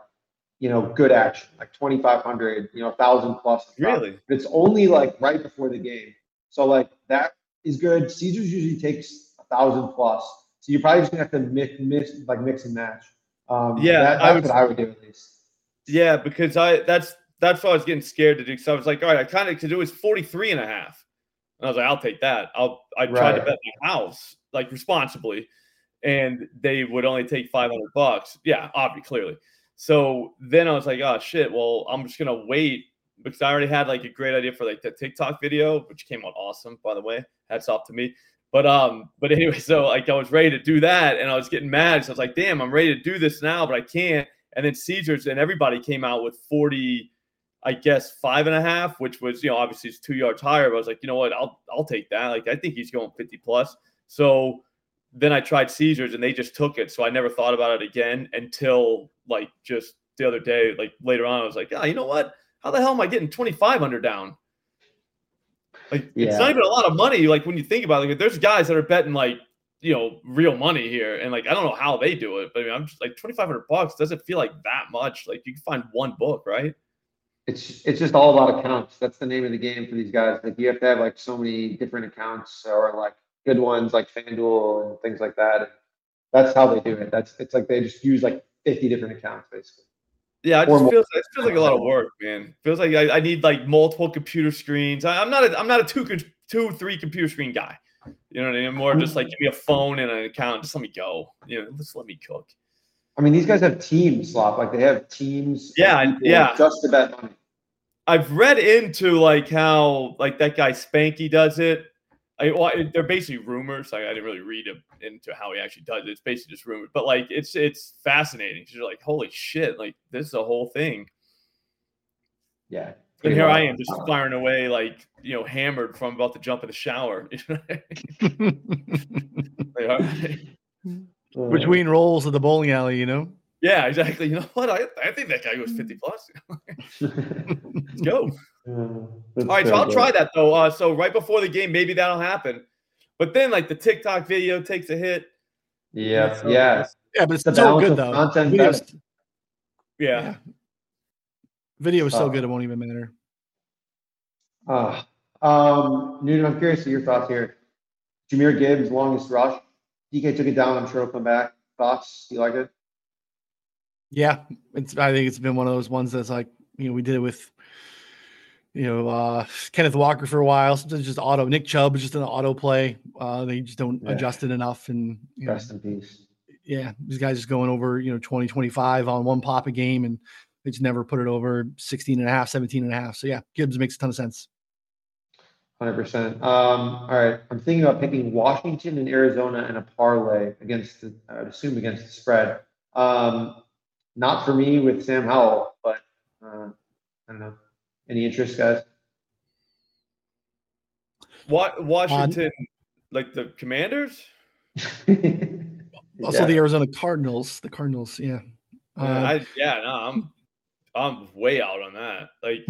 you know, good action, like twenty-five hundred, you know, one thousand plus. Really? But it's only like right before the game. So like that is good. Caesars usually takes one thousand plus. So you're probably just going to have to mix, mix, like mix and match. Um, yeah. That, that's I would, what I would do at least. Yeah, because I that's that's what I was getting scared to do. So I was like, all right, I kind of, because it was forty-three and a half. And I was like, I'll take that. I'll, I tried right. to bet my house, like responsibly. And they would only take five hundred bucks. Yeah, obviously, clearly. So then I was like, oh, shit, well, I'm just going to wait because I already had like a great idea for like the TikTok video, which came out awesome, by the way. Hats off to me. But um, but anyway, so like I was ready to do that, and I was getting mad. So I was like, damn, I'm ready to do this now, but I can't. And then Caesars and everybody came out with forty, I guess, five and a half, which was, you know, obviously it's two yards higher. But I was like, you know what, I'll I'll take that. Like I think he's going fifty plus. So then I tried Caesars and they just took it. So I never thought about it again until like just the other day, like later on, I was like, yeah, oh, you know what? How the hell am I getting twenty-five hundred down? Like yeah. It's not even a lot of money. Like when you think about it, like, there's guys that are betting like, you know, real money here. And like, I don't know how they do it, but I mean, I'm just like twenty-five hundred bucks. Doesn't feel like that much. Like you can find one book, right? It's, it's just all about accounts. That's the name of the game for these guys. Like you have to have like so many different accounts or like, good ones like FanDuel and things like that. And that's how they do it. That's it's like they just use like fifty different accounts basically. Yeah, I just feels, it feels like a lot of work, man. It feels like I, I need like multiple computer screens. I, I'm not a I'm not a two two three computer screen guy. You know what I mean? I'm more just like give me a phone and an account. Just let me go. You know, just let me cook. I mean, these guys have teams, Slop. Like they have teams. Yeah, yeah. Just about money. I've read into like how like that guy Spanky does it. I, well, they're basically rumors. Like, I didn't really read into how he actually does it. It's basically just rumors. But, like, it's it's fascinating. You're like, holy shit. Like, this is a whole thing. Yeah. And here well. I am just firing away, like, you know, hammered from about to jump in the shower. Between rolls at the bowling alley, you know? Yeah, exactly. You know what? I, I think that guy was fifty plus. Let's go. Yeah, all right, so I'll good. try that though. Uh, so right before the game, maybe that'll happen. But then, like the TikTok video takes a hit. Yeah, so, yeah, yeah. But it's the so good though. Yeah. yeah, video is so uh, good it won't even matter. Uh, um, Newton, I'm curious to your thoughts here. Jahmyr Gibbs, longest rush. D K took it down. I'm sure it'll come back. Thoughts? Do you like it? Yeah, it's. I think it's been one of those ones that's like, you know, we did it with. You know, uh, Kenneth Walker for a while. Sometimes just auto. Nick Chubb is just an auto play. Uh, they just don't yeah. adjust it enough. And you know, rest in peace. Yeah, these guys just going over, you know, twenty, twenty-five on one pop a game, and they just never put it over sixteen and a half, seventeen and a half. So yeah, Gibbs makes a ton of sense. one hundred percent. Um, all right, I'm thinking about picking Washington and Arizona in a parlay against, the, I would assume against the spread. Um, not for me with Sam Howell, but uh, I don't know. Any interest, guys? What Washington, um, like the Commanders? Also, yeah. the Arizona Cardinals. The Cardinals, yeah. Uh, yeah, I, yeah, no, I'm, I'm way out on that. Like,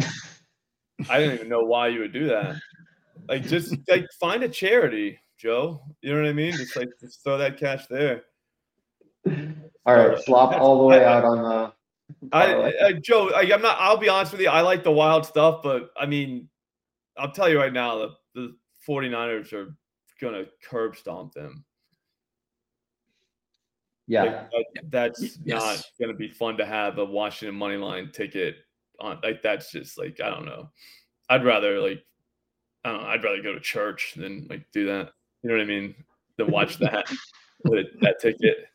I don't even know why you would do that. Like, just like find a charity, Joe. You know what I mean? Just like just throw that cash there. All right, slop all the way out on the. I, I, Joe, I, I'm not. I'll be honest with you. I like the wild stuff, but I mean, I'll tell you right now, the, the 49ers are going to curb stomp them. Yeah, like, that, that's yes. not going to be fun to have a Washington money line ticket on. Like that's just like I don't know. I'd rather like I don't know. I'd rather go to church than like do that. You know what I mean? Than watch that with that ticket.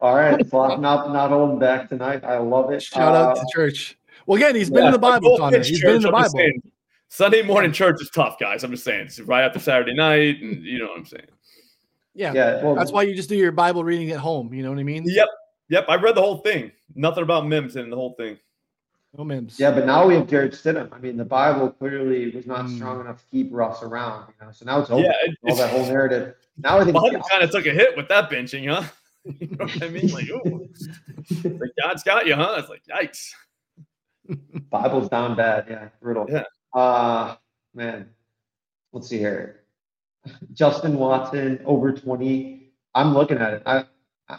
All right, Flop, not not holding back tonight. I love it. Shout uh, out to church. Well, again, he's yeah, been in the Bible, Connor. He's church, been in the I'm Bible. Saying, Sunday morning church is tough, guys. I'm just saying. It's right after Saturday night, and you know what I'm saying. Yeah, yeah well, that's why you just do your Bible reading at home. You know what I mean? Yep, yep. I read the whole thing. Nothing about Mims in the whole thing. No Mims. Yeah, but now we have Jared Stidham. I mean, the Bible clearly was not mm. strong enough to keep Russ around. You know, so now it's over. Yeah, it, all that whole narrative. Now I think Biden kind of took a hit with that benching, huh? You know what I mean? Like, ooh. Like, God's got you, huh? It's like, yikes. Bible's down bad. Yeah, brutal. Yeah. Uh, man, let's see here. Justin Watson, over twenty. I'm looking at it. I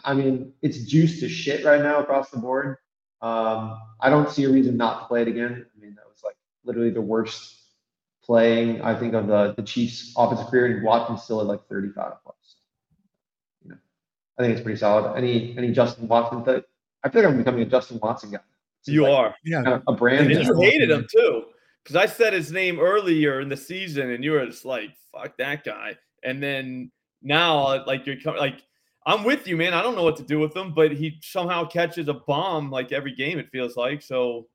I mean, it's juiced to shit right now across the board. Um, I don't see a reason not to play it again. I mean, that was like literally the worst playing, I think, of the, the Chiefs' offensive career, and Watson's still at like thirty-five plus. I think it's pretty solid. Any any Justin Watson thing? I feel like I'm becoming a Justin Watson guy. It's you like, are. Yeah. Kind of a brand. And you hated him too. Because I said his name earlier in the season and you were just like, fuck that guy. And then now, like, you're coming, like, I'm with you, man. I don't know what to do with him, but he somehow catches a bomb like every game, it feels like. So,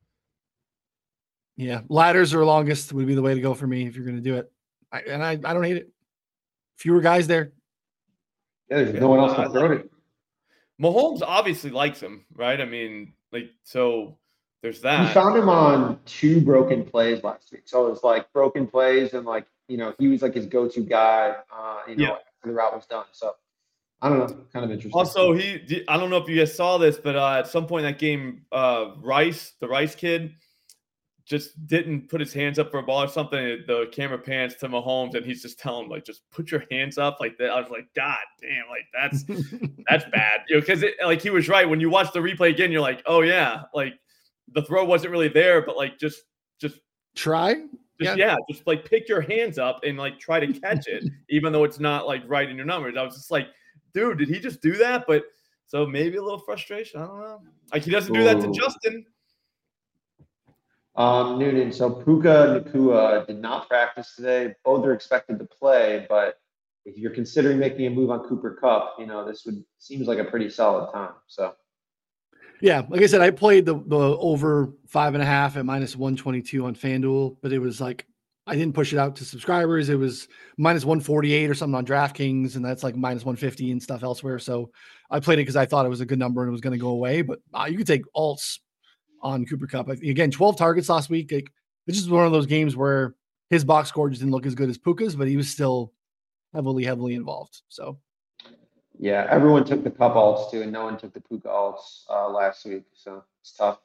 yeah. Ladders or longest would be the way to go for me if you're going to do it. I, and I, I don't hate it. Fewer guys there. Yeah, there's no one else that wrote it. Mahomes obviously likes him, right? I mean, like, so there's that. We found him on two broken plays last week. So it was like broken plays and like, you know, he was like his go-to guy, uh, you know, yeah. after the route was done. So I don't know. Kind of interesting. Also, he, I don't know if you guys saw this, but uh, at some point in that game, uh, Rice, the Rice kid, just didn't put his hands up for a ball or something. The camera pans to Mahomes, and he's just telling him, like, just put your hands up like that. I was like, God damn, like that's that's bad, you know, because like he was right. When you watch the replay again, you're like, oh yeah, like the throw wasn't really there, but like just just try, just, yeah. yeah, just like pick your hands up and like try to catch it, even though it's not like right in your numbers. I was just like, dude, did he just do that? But so maybe a little frustration. I don't know. Like he doesn't Ooh. do that to Justin. Um, Noonan, so Puka Nacua did not practice today. Both are expected to play, but if you're considering making a move on Cooper Cup, you know, this would seems like a pretty solid time. So, yeah, like I said, I played the, the over five and a half at minus one twenty-two on FanDuel, but it was like I didn't push it out to subscribers. It was minus one forty-eight or something on DraftKings, and that's like minus one fifty and stuff elsewhere. So I played it because I thought it was a good number and it was going to go away, but uh, you could take alts on Cooper Cup. Again, twelve targets last week. Like, this is one of those games where his box score just didn't look as good as Puka's, but he was still heavily, heavily involved. So, yeah, everyone took the Cup alts too, and no one took the Puka alts uh, last week. So it's tough.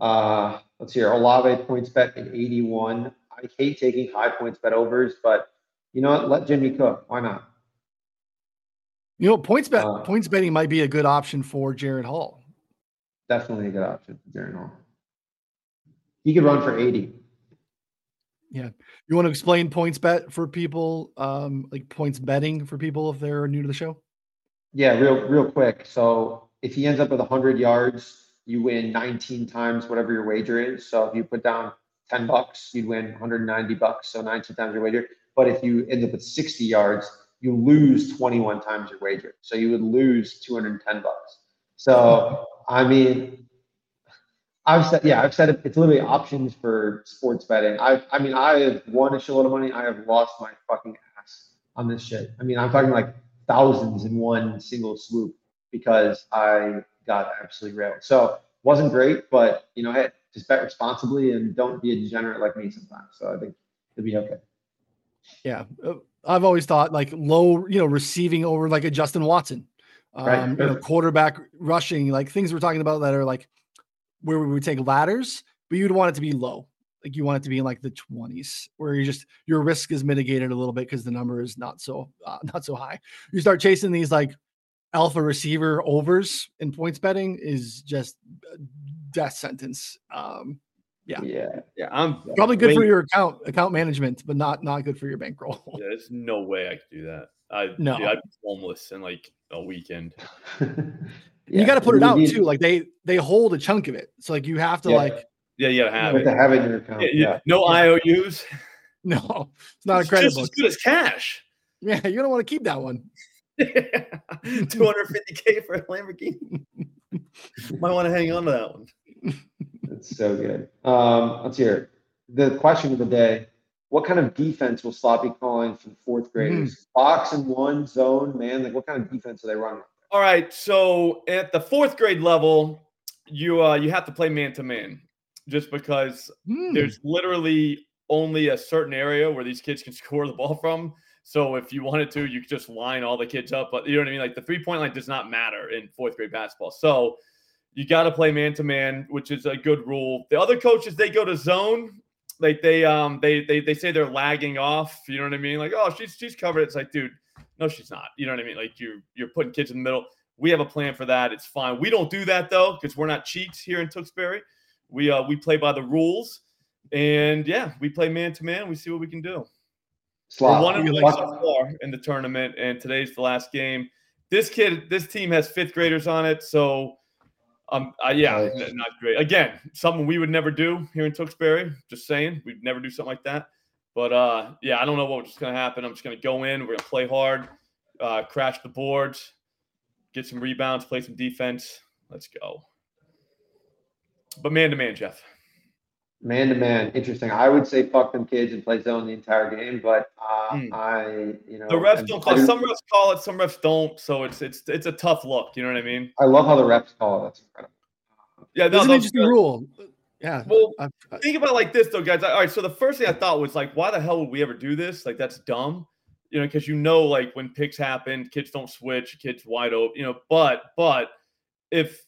Uh, let's see here. Olave points bet at eighty-one. I hate taking high points bet overs, but you know what? Let Jimmy cook. Why not? You know, points bet uh, points betting might be a good option for Jaren Hall. Definitely a good option for Jaren Hall. He could run for eighty. Yeah. You want to explain points bet for people, um, like points betting for people if they're new to the show? Yeah, real real quick. So if he ends up with one hundred yards, you win nineteen times whatever your wager is. So if you put down ten bucks, you'd win one hundred ninety bucks, so nineteen times your wager. But if you end up with sixty yards, you lose twenty-one times your wager. So you would lose two hundred ten bucks. So, I mean, I've said, yeah, I've said it, it's literally options for sports betting. I I mean, I have won a shitload of money. I have lost my fucking ass on this shit. I mean, I'm talking like thousands in one single swoop because I got absolutely railed. So, wasn't great, but, you know, hey, just bet responsibly and don't be a degenerate like me sometimes. So, I think it'll be okay. Yeah. I've always thought like low, you know, receiving over like a Justin Watson. Um, right. You know, quarterback rushing, like things we're talking about that are like where we would take ladders, but you'd want it to be low. Like you want it to be in like the twenties where you just, your risk is mitigated a little bit because the number is not so, uh, not so high. You start chasing these like alpha receiver overs in points betting is just a death sentence. Um, yeah, yeah, yeah. I'm probably good I mean, for your account account management, but not not good for your bankroll. Yeah, there's no way I could do that. I no, dude, I'd be homeless in like a weekend. yeah, you got to put it out too. Like they they hold a chunk of it, so like you have to yeah. like yeah, you gotta have you it. To have it in your account. Yeah, yeah. Yeah. No I O Us. No, it's not it's a credit just book. As good as cash. Yeah, you don't want to keep that one. two hundred fifty thousand for a Lamborghini. Might want to hang on to that one. That's so good. Um, let's hear it. The question of the day: what kind of defense will Sloppy call in for the fourth graders? Mm. Box and one zone, man. Like, what kind of defense are they running? All right. So at the fourth grade level, you uh, you have to play man to man, just because mm. there's literally only a certain area where these kids can score the ball from. So if you wanted to, you could just line all the kids up. But you know what I mean? Like the three-point line does not matter in fourth grade basketball. So you got to play man-to-man, which is a good rule. The other coaches, they go to zone. Like they um they they they say they're lagging off. You know what I mean? Like, oh, she's she's covered. It's like, dude, no, she's not. You know what I mean? Like you're you're putting kids in the middle. We have a plan for that. It's fine. We don't do that though, because we're not cheats here in Tewksbury. We uh we play by the rules, and yeah, we play man-to-man. We see what we can do. Slop. One of you like so far in the tournament, and today's the last game. This kid, this team has fifth graders on it, so um, uh, yeah, nice. n- not great. Again, something we would never do here in Tewksbury. Just saying, we'd never do something like that. But uh, yeah, I don't know what's going to happen. I'm just going to go in. We're going to play hard, uh, crash the boards, get some rebounds, play some defense. Let's go. But man to man, Jeff. Man to man, interesting. I would say fuck them kids and play zone the entire game, but uh, mm. I, you know, the refs don't call. Some refs call it, some refs don't. So it's it's it's a tough look. You know what I mean? I love how the refs call it. That's incredible. Yeah, that's an interesting rule. Yeah. Well, I, I, think about it like this though, guys. All right. So the first thing I thought was like, why the hell would we ever do this? Like that's dumb, you know, because you know, like when picks happen, kids don't switch, kids wide open, you know. But but if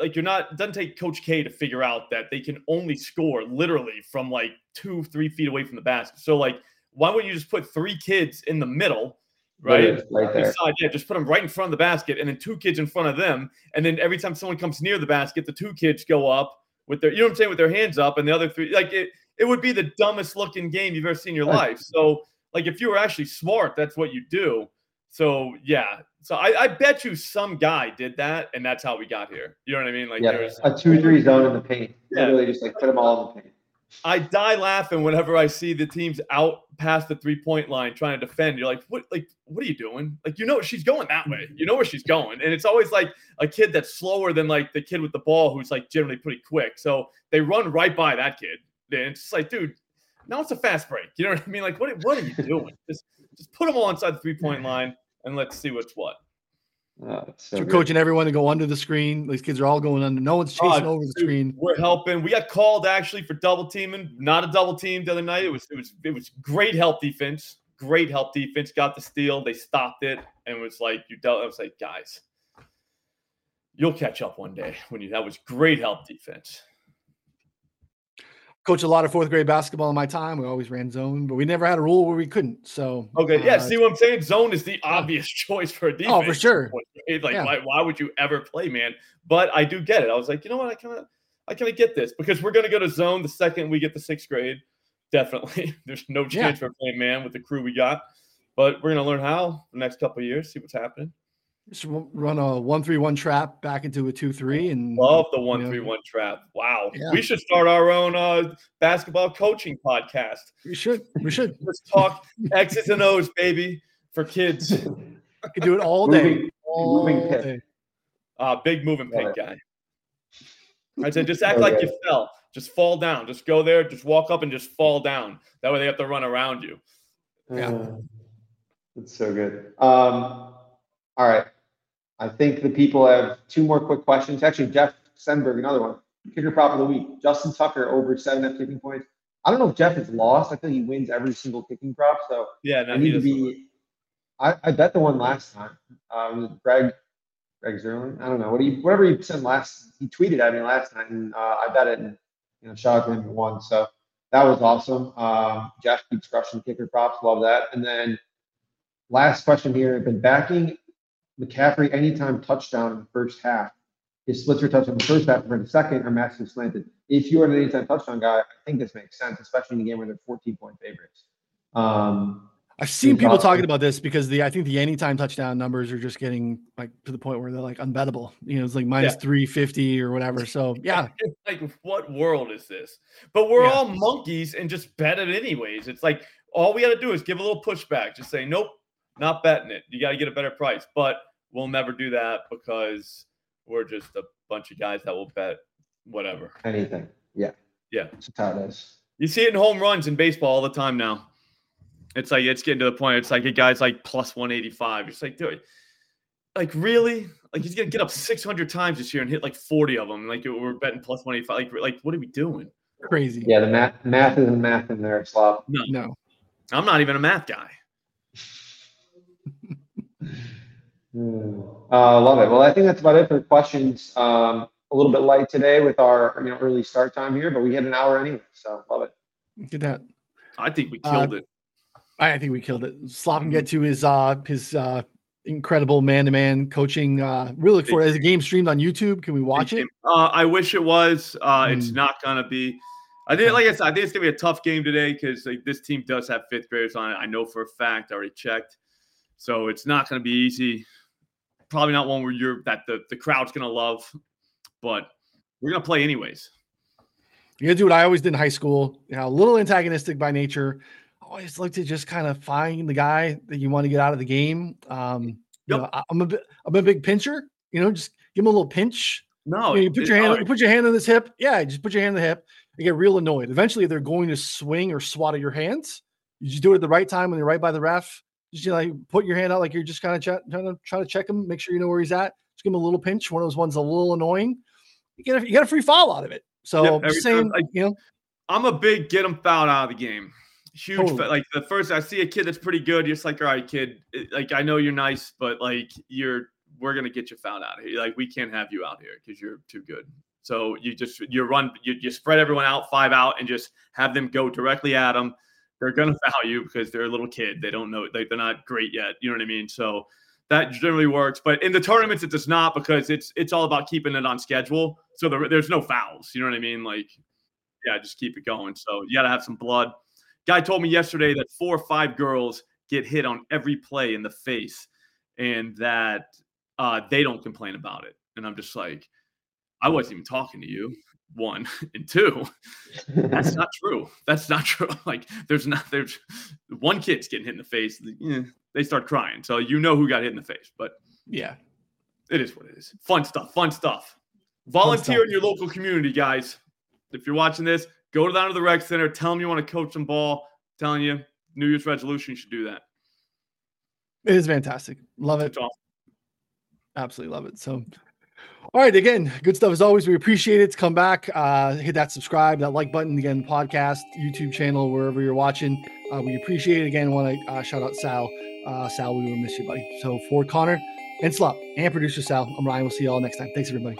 like you're not, it doesn't take Coach K to figure out that they can only score literally from like two, three feet away from the basket. So like, why wouldn't you just put three kids in the middle, right? Right there. Beside, yeah, just put them right in front of the basket and then two kids in front of them. And then every time someone comes near the basket, the two kids go up with their, you know what I'm saying? With their hands up and the other three, like it, it would be the dumbest looking game you've ever seen in your life. So like, if you were actually smart, that's what you do. So yeah, so I, I bet you some guy did that, and that's how we got here. You know what I mean? Like yeah, there was a two three zone in the paint. Yeah. Literally just like put them all in the paint. I die laughing whenever I see the teams out past the three-point line trying to defend. You're like, what? Like, what are you doing? Like, you know, she's going that way. You know where she's going, and it's always like a kid that's slower than like the kid with the ball who's like generally pretty quick. So they run right by that kid, and it's just like, dude, now it's a fast break. You know what I mean? Like, what? What are you doing? Just, Just put them all inside the three-point line, and let's see what's what. Oh, so You're good. Coaching everyone to go under the screen. These kids are all going under. No one's chasing oh, over dude, the screen. We're helping. We got called, actually, for double teaming. Not a double team the other night. It was it was, it was great help defense. Great help defense. Got the steal. They stopped it, and it was like, you dealt, I was like, guys, you'll catch up one day. When you, that was great help defense. Coach a lot of fourth grade basketball in my time. We always ran zone, but we never had a rule where we couldn't. So okay, yeah. Uh, see what I'm saying? Zone is the obvious choice for a defense. Oh, for sure. Like, yeah. why, why would you ever play, man? But I do get it. I was like, you know what? I kind of, I kind of get this because we're gonna go to zone the second we get the sixth grade. Definitely, there's no chance yeah. for playing man with the crew we got. But we're gonna learn how the next couple of years. See what's happening. Just run a one three one trap back into a two three and love the one three one trap. Wow. Yeah. We should start our own uh, basketball coaching podcast. We should. We should. Let's talk X's and O's, baby, for kids. I could do it all day. Moving, all moving pick. Day. Uh, big moving pick guy. I said, just act okay. like you fell. Just fall down. Just go there. Just walk up and just fall down. That way they have to run around you. Yeah. Uh, that's so good. Um, all right. I think the people have two more quick questions. Actually, Jeff Sandberg, another one. Kicker prop of the week. Justin Tucker over seven and a half kicking points. I don't know if Jeff has lost. I think he wins every single kicking prop. So yeah, no, I need to be I, I bet the one last time. Um, Greg Greg Zerlin. I don't know. What do you whatever he sent last he tweeted at me last night and uh, I bet it and you know shout out to him and won. So that was awesome. Uh, Jeff keeps crushing kicker props, love that. And then last question here. I've been backing McCaffrey anytime touchdown in the first half, his splits are touchdown in the first half and for the second are matching slanted. If you're an anytime touchdown guy, I think this makes sense, especially in a game where they're fourteen-point favorites. Um, I've seen people awesome. talking about this because the I think the anytime touchdown numbers are just getting like to the point where they're like unbettable. You know, it's like minus yeah. three fifty or whatever. So yeah, it's like what world is this? But we're yeah. all monkeys and just bet it anyways. It's like all we got to do is give a little pushback. Just say nope, not betting it. You got to get a better price, but we'll never do that because we're just a bunch of guys that will bet whatever. Anything. Yeah. Yeah. That's how it is. You see it in home runs in baseball all the time now. It's like it's getting to the point. It's like a guy's like plus one eighty-five. It's like, dude, like really? Like he's gonna get up six hundred times this year and hit like forty of them. Like we're betting plus one eighty-five. Like, like what are we doing? Crazy. Yeah, the math math isn't math in there, Slob. No, no, I'm not even a math guy. mm, uh, love it. Well, I think that's about it for questions. Um, a little bit light today with our you know early start time here, but we hit an hour anyway, so love it. Look at that. I think we killed uh, it. I think we killed it. Slop can get to his uh, his uh, incredible man-to-man coaching. Uh, really look forward. Is the game streamed on YouTube? Can we watch it? Uh, I wish it was. Uh, mm. It's not gonna be. I think, like I said, I think it's gonna be a tough game today because like this team does have fifth graders on it. I know for a fact. I already checked, so it's not gonna be easy. Probably not one where you're that the the crowd's gonna love, but we're gonna play anyways. You're gonna do what I always did in high school. You know, a little antagonistic by nature. Always like to just kind of find the guy that you want to get out of the game. Um, yep. you know, I'm a bit, I'm a big pincher. You know, just give him a little pinch. No, you, know, you put your hand, right. you put your hand on his hip. Yeah, just put your hand on the hip. You get real annoyed. Eventually, they're going to swing or swat at your hands. You just do it at the right time when you're right by the ref. Just you know, like put your hand out, like you're just kind of ch- trying to try to check him, make sure you know where he's at. Just give him a little pinch. One of those ones a little annoying. You get a, you get a free foul out of it. So yep, same, I, you know, I'm a big get him fouled out of the game. Huge, totally. Like the first, I see a kid that's pretty good. You're just like, all right, kid, like, I know you're nice, but like you're, we're going to get you found out of here. Like we can't have you out here because you're too good. So you just, you run, you, you spread everyone out, five out and just have them go directly at them. They're going to foul you because they're a little kid. They don't know, like they're not great yet. You know what I mean? So that generally works, but in the tournaments, it does not because it's, it's all about keeping it on schedule. So there, there's no fouls. You know what I mean? Like, yeah, just keep it going. So you got to have some blood. Guy told me yesterday that four or five girls get hit on every play in the face and that uh, they don't complain about it. And I'm just like, I wasn't even talking to you, one. And two, that's not true. That's not true. Like, there's not – there's one kid's getting hit in the face. Eh, they start crying. So you know who got hit in the face. But, yeah, it is what it is. Fun stuff, fun stuff. Volunteer fun stuff. In your local community, guys. If you're watching this, go down to the rec center. Tell them you want to coach some ball. I'm telling you, New Year's resolution, you should do that. It is fantastic. Love it. Awesome. Absolutely love it. So, all right. Again, good stuff as always. We appreciate it. Come back. Uh, hit that subscribe, that like button. Again, podcast, YouTube channel, wherever you're watching. Uh, we appreciate it. Again, want to uh, shout out Sal. Uh, Sal, we will miss you, buddy. So, for Connor and Slop and producer Sal, I'm Ryan. We'll see you all next time. Thanks, everybody.